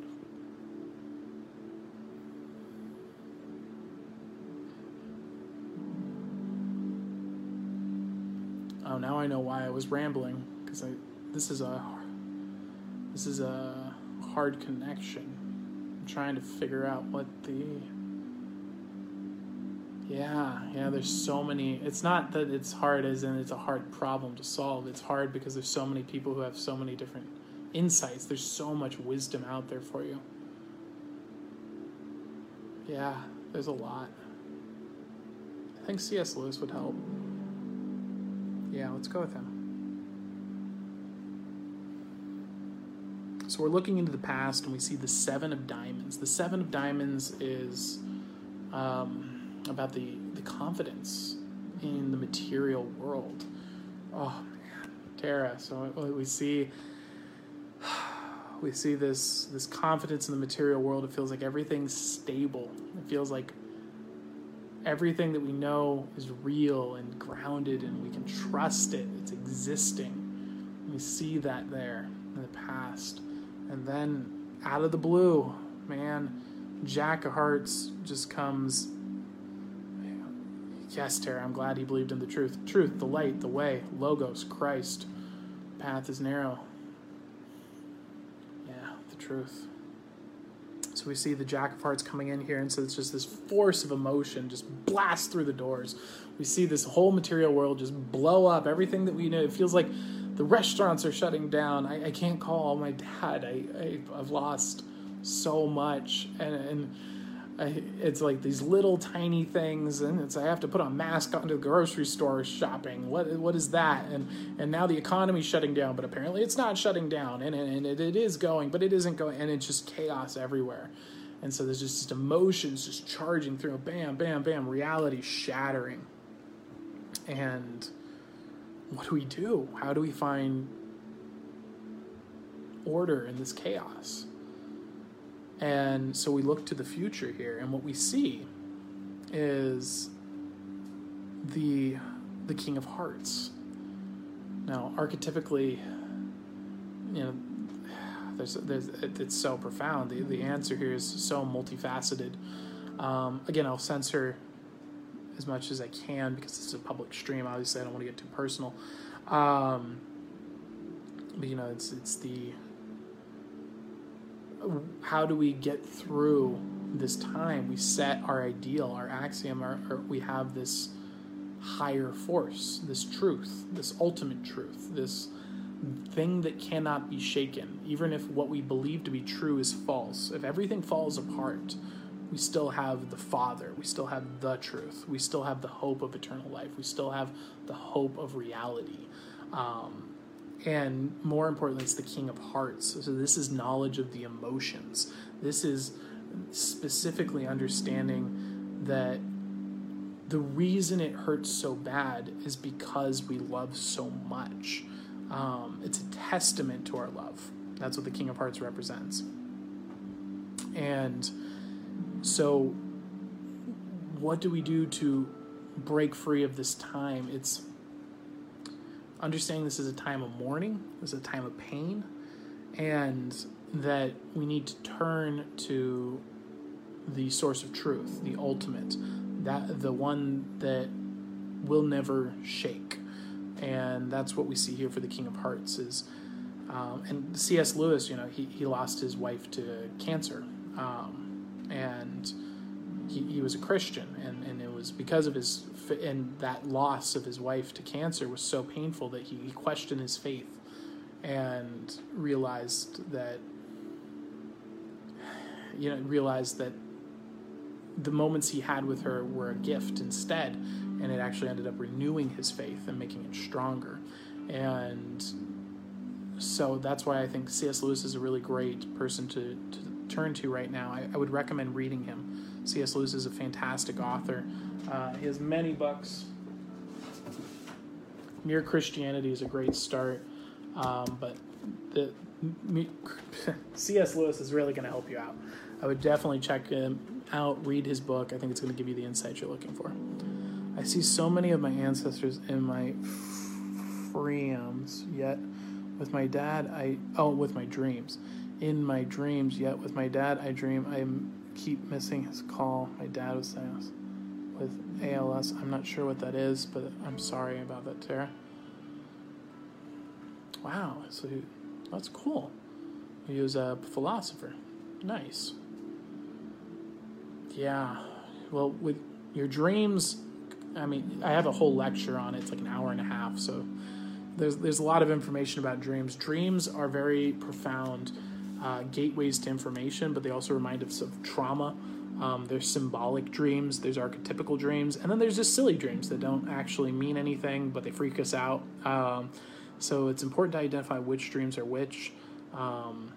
Oh, now I know why I was rambling, because I this is a this is a hard connection. I'm trying to figure out what the Yeah, yeah, there's so many. It's not that it's hard as in it's a hard problem to solve. It's hard because there's so many people who have so many different insights. There's so much wisdom out there for you. Yeah, there's a lot. I think C S Lewis would help. Yeah, let's go with him. So we're looking into the past and we see the Seven of Diamonds. The Seven of Diamonds is um, about the, the confidence in the material world. Oh, man, Tara. So we see... We see this this confidence in the material world. It feels like everything's stable. It feels like everything that we know is real and grounded and we can trust it. It's existing. We see that there in the past. And then out of the blue, man, Jack of Hearts just comes. Yes, Tara, I'm glad he believed in the truth. Truth, the light, the way, logos, Christ. Path is narrow. Truth. So we see the Jack of Hearts coming in here, and so it's just this force of emotion just blast through the doors. We see this whole material world just blow up. Everything that we know, it feels like the restaurants are shutting down. I, I can't call my dad. I, I I've lost so much, and and I, it's like these little tiny things, and it's I have to put a mask on to the grocery store shopping. What what is that? And and now the economy's shutting down, but apparently it's not shutting down, and and it, it is going, but it isn't going, and it's just chaos everywhere. And so there's just, just emotions just charging through. Bam, bam, bam. Reality shattering. And what do we do? How do we find order in this chaos? And so we look to the future here, and what we see is the the King of Hearts. Now, archetypically, you know, there's, there's it's so profound. The the answer here is so multifaceted. Um, again, I'll censor as much as I can because it's a public stream. Obviously, I don't want to get too personal. Um, but you know, it's it's the how do we get through this time? We set our ideal, our axiom, our, our, we have this higher force, this truth, this ultimate truth, this thing that cannot be shaken. Even if what we believe to be true is false, if everything falls apart, we still have the Father, we still have the truth, we still have the hope of eternal life, we still have the hope of reality. Um, And more importantly, it's the King of Hearts. So this is knowledge of the emotions. This is specifically understanding that the reason it hurts so bad is because we love so much. Um, it's a testament to our love. That's what the King of Hearts represents. And so what do we do to break free of this time? It's understanding this is a time of mourning, this is a time of pain, and that we need to turn to the source of truth, the ultimate, that the one that will never shake. And that's what we see here for the King of Hearts is, um, and C S Lewis, you know, he, he lost his wife to cancer, um, and he, he was a Christian, and, and it was because of his, and that loss of his wife to cancer was so painful that he, he questioned his faith and realized that, you know, realized that the moments he had with her were a gift instead, and it actually ended up renewing his faith and making it stronger. And so that's why I think C S Lewis is a really great person to, to turn to right now. I, I would recommend reading him. C S Lewis is a fantastic author. Uh, he has many books. Mere Christianity is a great start, um, but the, me, C S Lewis is really going to help you out. I would definitely check him out, read his book. I think it's going to give you the insight you're looking for. I see so many of my ancestors in my dreams, yet with my dad, I oh, with my dreams, in my dreams, yet with my dad, I dream I'm. Keep missing his call. My dad was saying this. With A L S. I'm not sure what that is, but I'm sorry about that, Tara. Wow, so he, that's cool. He was a philosopher. Nice. Yeah. Well, with Your dreams, I mean, I have a whole lecture on it. It's like an hour and a half, so there's there's a lot of information about dreams. Dreams are very profound uh, gateways to information, but they also remind us of trauma. Um, there's symbolic dreams, there's archetypical dreams, and then there's just silly dreams that don't actually mean anything, but they freak us out. Um, so it's important to identify which dreams are which. Um,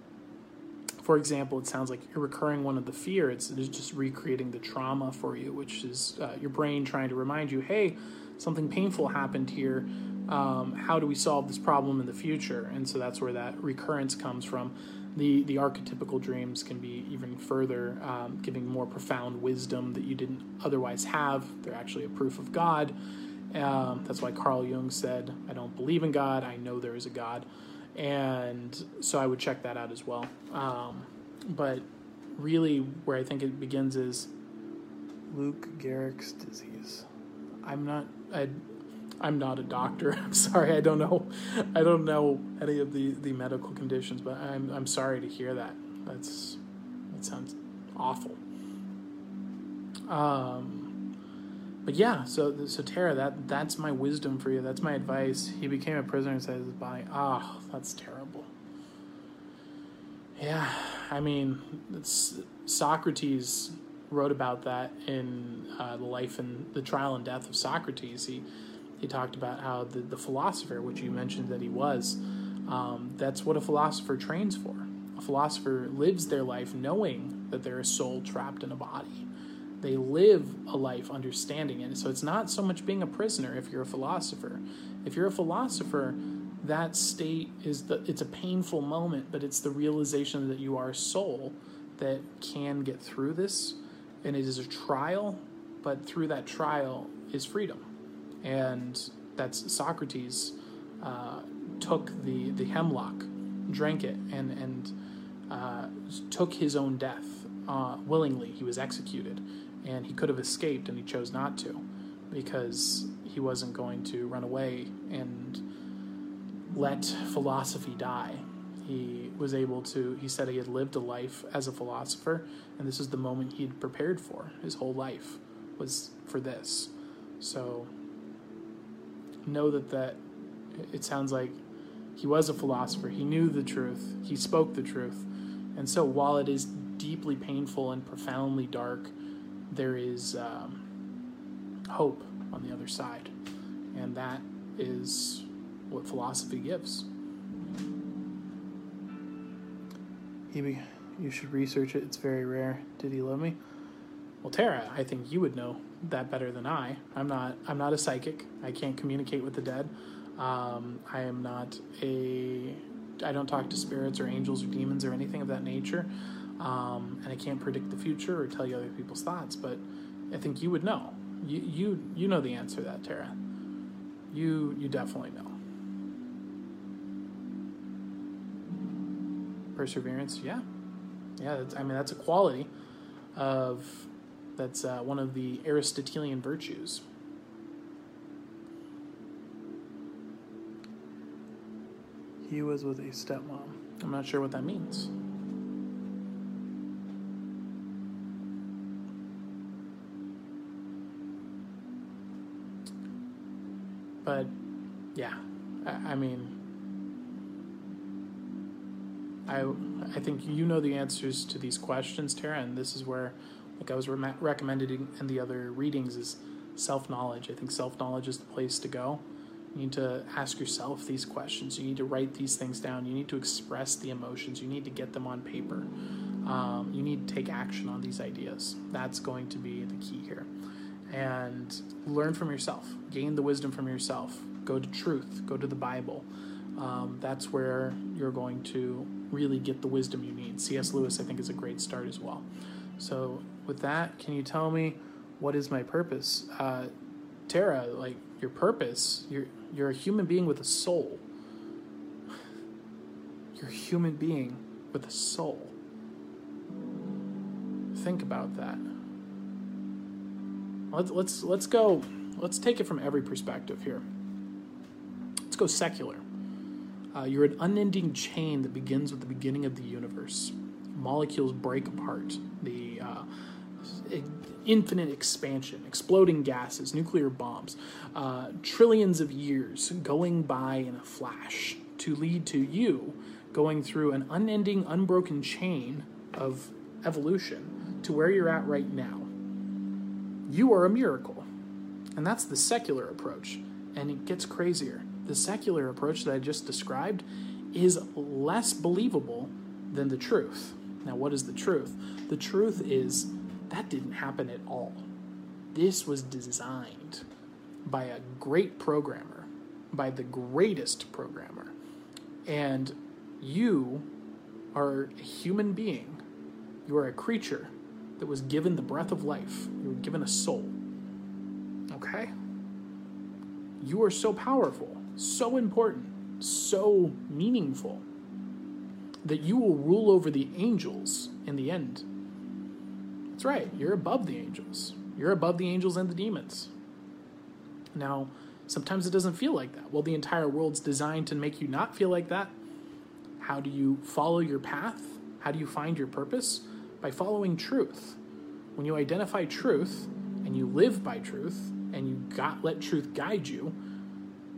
for example, it sounds like you're recurring one of the fear. It's, it's just recreating the trauma for you, which is uh, your brain trying to remind you, hey, something painful happened here. Um, how do we solve this problem in the future? And so that's where that recurrence comes from. The the archetypical dreams can be even further, um, giving more profound wisdom that you didn't otherwise have. They're actually a proof of God. Um, that's why Carl Jung said, I don't believe in God, I know there is a God. And so I would check that out as well. Um, but really where I think it begins is Luke Gehrig's disease. I'm not... I, I'm not a doctor. I'm sorry. I don't know. I don't know any of the, the medical conditions, but I'm I'm sorry to hear that. That's that sounds awful. Um, but yeah. So so Tara, that that's my wisdom for you. That's my advice. He became a prisoner inside his body. Ah, oh, that's terrible. Yeah. I mean, it's, Socrates wrote about that in uh, the life and the trial and death of Socrates. He He talked about how the, the philosopher, which you mentioned that he was, um, that's what a philosopher trains for. A philosopher lives their life knowing that they're a soul trapped in a body. They live a life understanding it. So it's not so much being a prisoner if you're a philosopher. If you're a philosopher, that state is the it's a painful moment, but it's the realization that you are a soul that can get through this. And it is a trial, but through that trial is freedom. And that's Socrates uh, took the, the hemlock, drank it, and and uh, took his own death uh, willingly. He was executed, and he could have escaped, and he chose not to because he wasn't going to run away and let philosophy die. He was able to, he said he had lived a life as a philosopher, and this was the moment he had prepared for. His whole life was for this. So... know that that it sounds like he was a philosopher. He knew the truth. He spoke the truth. And so while it is deeply painful and profoundly dark, there is um, hope on the other side. And that is what philosophy gives. Hebe, you should research it. It's very rare. Did he love me? Well, Tara, I think you would know that better than I. I'm not I'm not a psychic. I can't communicate with the dead. Um, I am not a... I don't talk to spirits or angels or demons or anything of that nature. Um, and I can't predict the future or tell you other people's thoughts, but I think you would know. You you, you know the answer to that, Tara. You, you definitely know. Perseverance, yeah. Yeah, that's, I mean, that's a quality of... That's uh, one of the Aristotelian virtues. He was with a stepmom. I'm not sure what that means. But, yeah, I, I mean... I, I think you know the answers to these questions, Tara, and this is where... Like I was re- recommended in the other readings is self-knowledge. I think self-knowledge is the place to go. You need to ask yourself these questions. You need to write these things down. You need to express the emotions. You need to get them on paper. Um, you need to take action on these ideas. That's going to be the key here. And learn from yourself. Gain the wisdom from yourself. Go to truth. Go to the Bible. Um, that's where you're going to really get the wisdom you need. C S Lewis, I think, is a great start as well. So with that, can you tell me what is my purpose? Uh, Tara, like your purpose, you're, you're a human being with a soul. You're a human being with a soul. Think about that. Let's, let's, let's go, let's take it from every perspective here. Let's go secular. Uh, you're an unending chain that begins with the beginning of the universe. Molecules break apart. The uh, infinite expansion, exploding gases, nuclear bombs, uh, trillions of years going by in a flash to lead to you going through an unending, unbroken chain of evolution to where you're at right now. You are a miracle. And that's the secular approach. And it gets crazier. The secular approach that I just described is less believable than the truth. Now, what is the truth? The truth is that didn't happen at all. This was designed by a great programmer, by the greatest programmer. And you are a human being. You are a creature that was given the breath of life. You were given a soul. Okay? You are so powerful, so important, so meaningful that you will rule over the angels in the end. That's right. You're above the angels. You're above the angels and the demons. Now, sometimes it doesn't feel like that. Well, the entire world's designed to make you not feel like that. How do you follow your path? How do you find your purpose? By following truth. When you identify truth and you live by truth and you got let truth guide you,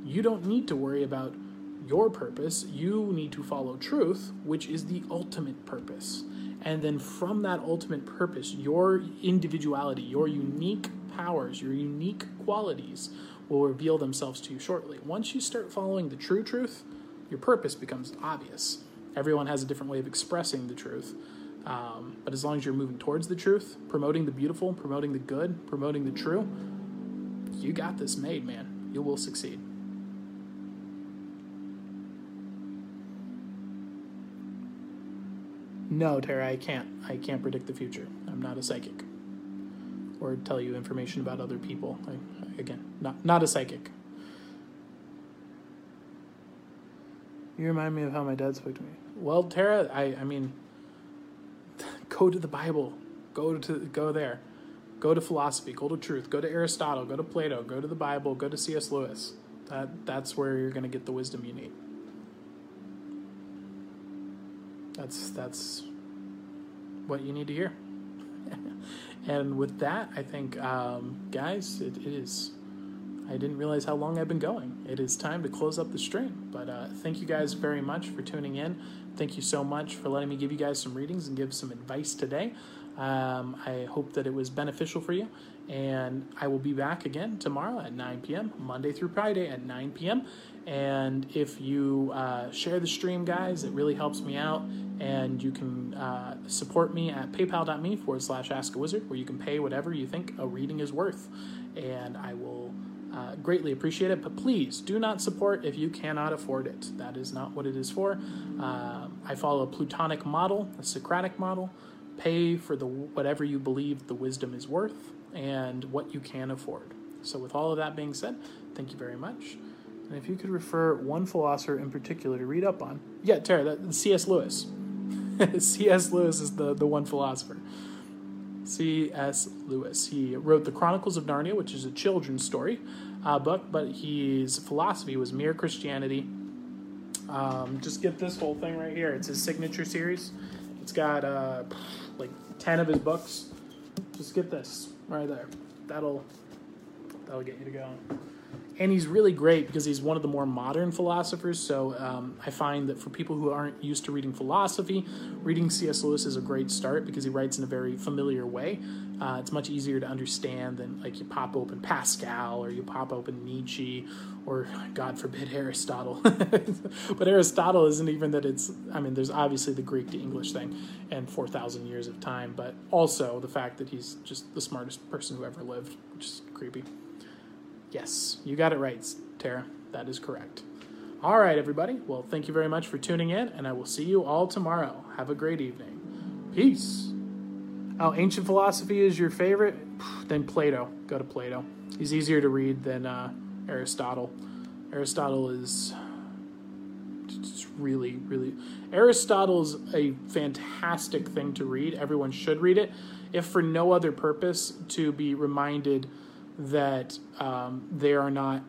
you don't need to worry about your purpose. You need to follow truth, which is the ultimate purpose. And then from that ultimate purpose, your individuality, your unique powers, your unique qualities will reveal themselves to you shortly. Once you start following the true truth, your purpose becomes obvious. Everyone has a different way of expressing the truth. Um, but as long as you're moving towards the truth, promoting the beautiful, promoting the good, promoting the true, you got this made, man. You will succeed. No, Tara, I can't. I can't predict the future. I'm not a psychic. Or tell you information about other people. I, I, again, not, not a psychic. You remind me of how my dad spoke to me. Well, Tara, I, I mean, go to the Bible. Go to go there. Go to philosophy. Go to truth. Go to Aristotle. Go to Plato. Go to the Bible. Go to C S Lewis. That That's where you're going to get the wisdom you need. That's that's what you need to hear. And with that, I think, um, guys, it, it is. I didn't realize how long I've been going. It is time to close up the stream. But uh, thank you guys very much for tuning in. Thank you so much for letting me give you guys some readings and give some advice today. Um, I hope that it was beneficial for you. And I will be back again tomorrow at nine p.m., Monday through Friday at nine p.m. And if you uh, share the stream, guys, it really helps me out. And you can uh, support me at paypal.me forward slash ask a wizard, where you can pay whatever you think a reading is worth. And I will uh, greatly appreciate it. But please do not support if you cannot afford it. That is not what it is for. Uh, I follow a Plutonic model, a Socratic model. Pay for the whatever you believe the wisdom is worth and what you can afford. So with all of that being said, thank you very much. And if you could refer one philosopher in particular to read up on. Yeah, Tara, that, C S Lewis. C S Lewis is the, the one philosopher. C S Lewis. He wrote The Chronicles of Narnia, which is a children's story uh, book, but his philosophy was Mere Christianity. Um, just get this whole thing right here. It's his signature series. It's got uh, like ten of his books. Just get this right there. That'll that'll get you to go. And he's really great because he's one of the more modern philosophers. So um, I find that for people who aren't used to reading philosophy, reading C S Lewis is a great start because he writes in a very familiar way. Uh, it's much easier to understand than like you pop open Pascal or you pop open Nietzsche or, God forbid, Aristotle. But Aristotle isn't even that it's, I mean, there's obviously the Greek to English thing and four thousand years of time, but also the fact that he's just the smartest person who ever lived, which is creepy. Yes, you got it right, Tara. That is correct. All right, everybody. Well, thank you very much for tuning in, and I will see you all tomorrow. Have a great evening. Peace. Oh, ancient philosophy is your favorite? Then Plato. Go to Plato. He's easier to read than uh, Aristotle. Aristotle is just really, really... Aristotle's a fantastic thing to read. Everyone should read it, if for no other purpose, to be reminded that um, they are not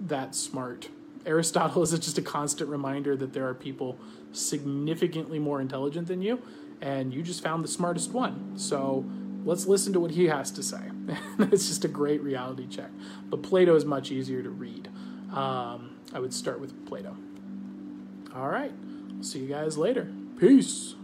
that smart. Aristotle is just a constant reminder that there are people significantly more intelligent than you, and you just found the smartest one. So Let's listen to what he has to say. It's just a great reality check. But Plato is much easier to read. Um, I would start with Plato. All right. See you guys later. Peace.